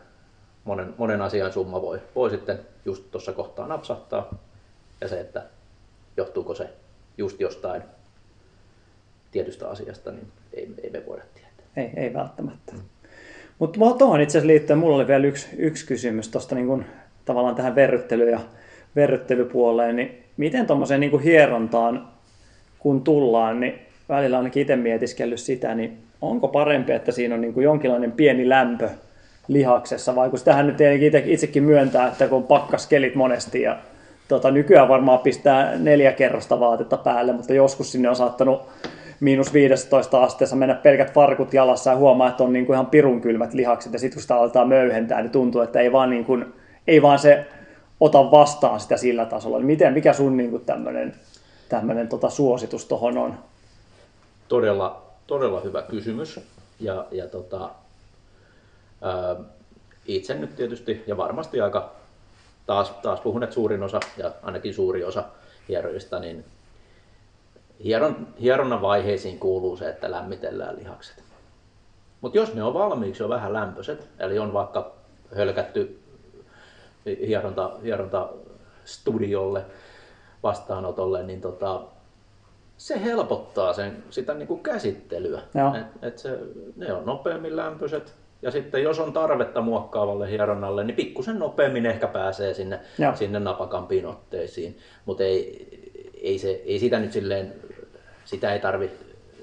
monen, monen asian summa voi, voi sitten just tuossa kohtaa napsahtaa, ja se, että johtuuko se just jostain tietystä asiasta, niin ei, ei me voida tietää. Ei, ei välttämättä. Mm. Mutta tuohon itse asiassa liittyen, mulla oli vielä yksi, yksi kysymys tuosta niin kun tavallaan tähän verryttelyyn ja verryttelypuoleen, niin miten tuommoiseen niin kuin hierontaan, kun tullaan, niin välillä ainakin itse mietiskellyt sitä, niin onko parempi, että siinä on niin kuin jonkinlainen pieni lämpö lihaksessa, vai kun sitähän nyt tietenkin itsekin myöntää, että kun on pakkaskelit monesti, ja tota, nykyään varmaan pistää neljä kerrosta vaatetta päälle, mutta joskus sinne on saattanut miinus viisitoista asteessa mennä pelkät farkut jalassa ja huomaa, että on niin kuin ihan pirun kylmät lihakset, ja sitten kun sitä aletaan möyhentää, niin tuntuu, että ei vaan niin kuin Ei vaan se ota vastaan sitä sillä tasolla. Miten, mikä sun niinku tämmönen, tämmönen tota suositus tohon on? Todella, todella hyvä kysymys. Ja, ja tota, ää, itse nyt tietysti ja varmasti aika taas, taas puhun, että suurin osa ja ainakin suuri osa hieroista, niin hieron, hieronnan vaiheisiin kuuluu se, että lämmitellään lihakset. Mutta jos ne on valmiiksi jo vähän lämpöiset, eli on vaikka hölkätty Hieronta, hieronta studiolle vastaanotolle, niin tota, se helpottaa sen, sitä niin kuin käsittelyä. Et, et se, ne on nopeammin lämpöiset ja sitten jos on tarvetta muokkaavalle hieronnalle, niin pikkusen nopeammin ehkä pääsee sinne, sinne napakampiin otteisiin, mutta ei, ei, se, ei sitä nyt silleen, sitä ei tarvi,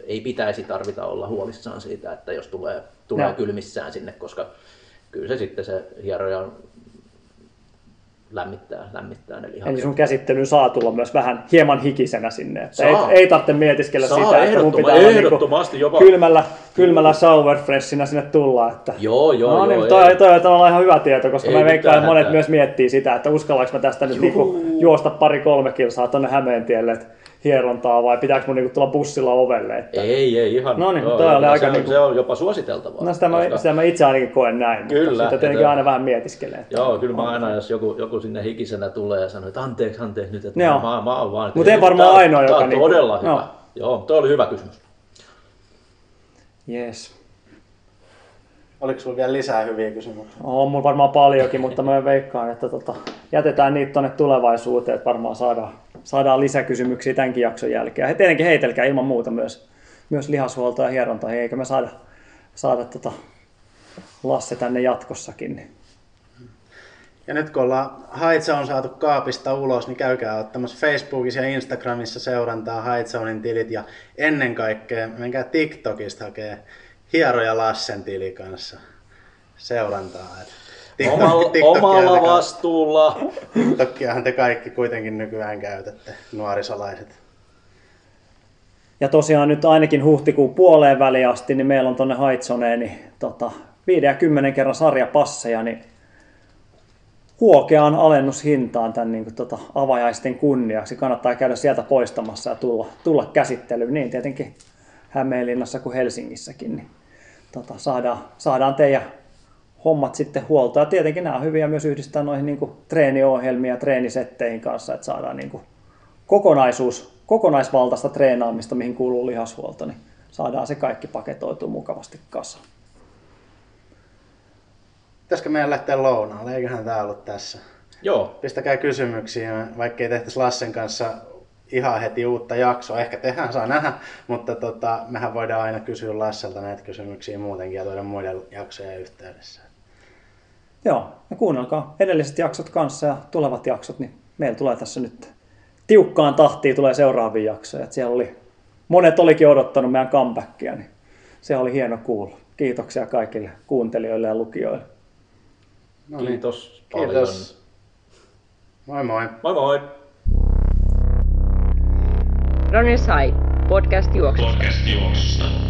ei pitäisi tarvita olla huolissaan siitä, että jos tulee, tulee kylmissään sinne, koska kyllä se sitten se hieroja lämmittää, lämmittää ne lihat. Eli sun käsittelyyn saa tulla myös vähän hieman hikisenä sinne. Että ei, ei tarvitse mietiskellä saa, sitä, että mun pitää ehdottomasti jopa kylmällä, kylmällä shower freshinä sinne tulla. Että joo, joo, no, joo. Niin, toi, toi, toi on ihan hyvä tieto, koska ei mä veikkaan, että monet myös miettii sitä, että uskallanko mä tästä nyt niinku juosta pari kolme kilsaa tonne Hämeentielle hierontaa vai pitääkö mun niinku tulla bussilla ovelle. Että ei, ei ihan. No niin, joo, toi on aika se, niinku se on jopa suositeltavaa. No sitä, koska mä, sitä mä itse ainakin koen näin, kyllä, mutta sitä tietenkin aina vähän mietiskelee. Joo, kyllä mä aina, jos joku, joku sinne hikisenä tulee ja sanoo, että anteeksi, anteeksi nyt, että mä, mä, mä oon vaan. Mutta ei varmaan ainoa, joka on todella hyvä. Joo, toi oli hyvä kysymys. Jees. Oliko sulla vielä lisää hyviä kysymyksiä? On mulla varmaan paljonkin, mutta mä veikkaan, että tota, jätetään niitä tuonne tulevaisuuteen, että varmaan saadaan, saadaan lisäkysymyksiä tämänkin jakson jälkeen. Ja tietenkin heitelkää ilman muuta myös, myös lihashuoltoa ja hierontaa, eikä me saada, saada tota Lasse tänne jatkossakin. Ja nyt kun ollaan Hidezone on saatu kaapista ulos, niin käykää ottamassa Facebookissa ja Instagramissa seurantaa Hidezonen tilit ja ennen kaikkea menkää TikTokista hakee Hieroja Lassen tili kanssa seurantaa. TikTok, Omalla, omalla vastuulla. TikTokiahan te kaikki kuitenkin nykyään käytätte, nuorisolaiset. Ja tosiaan nyt ainakin huhtikuun puoleen väliin asti, niin meillä on tuonne Hidezoneen niin, tota, viiden ja kymmenen kerran sarjapasseja, niin huokeaan alennushintaan tämän niin kuin, tota, avajaisten kunniaksi. Kannattaa käydä sieltä poistamassa ja tulla, tulla käsittelyyn, niin tietenkin Hämeenlinnassa kuin Helsingissäkin. Niin, tota, saadaan, saadaan teidän hommat sitten huoltoa. Ja tietenkin nämä on hyviä myös yhdistää noihin niin kuin, treeniohjelmiin ja treenisetteihin kanssa, että saadaan niin kuin, kokonaisuus, kokonaisvaltaista treenaamista, mihin kuuluu lihashuolto, niin saadaan se kaikki paketoitua mukavasti kasaan. Pitäisikö meidän lähteä lounaalle? Eiköhän tämä ollut tässä. Joo. Pistäkää kysymyksiä, vaikka ei tehtäisi Lassen kanssa ihan heti uutta jaksoa. Ehkä tehdään, saa nähdä, mutta tota, mehän voidaan aina kysyä Lasselta näitä kysymyksiä muutenkin ja tuoda muiden jaksojen yhteydessä. Joo, ja kuunnelkaa edelliset jaksot kanssa ja tulevat jaksot, niin meillä tulee tässä nyt tiukkaan tahtiin tulee seuraavia jaksoja. Et siellä oli, monet olikin odottanut meidän comebackia, niin se oli hieno kuulla. Kiitoksia kaikille kuuntelijoille ja lukijoille. No niin. Kiitos paljon. Kiitos. Moi moi. Moi moi. Runner's High, podcast juoksusta. Podcast juoksusta.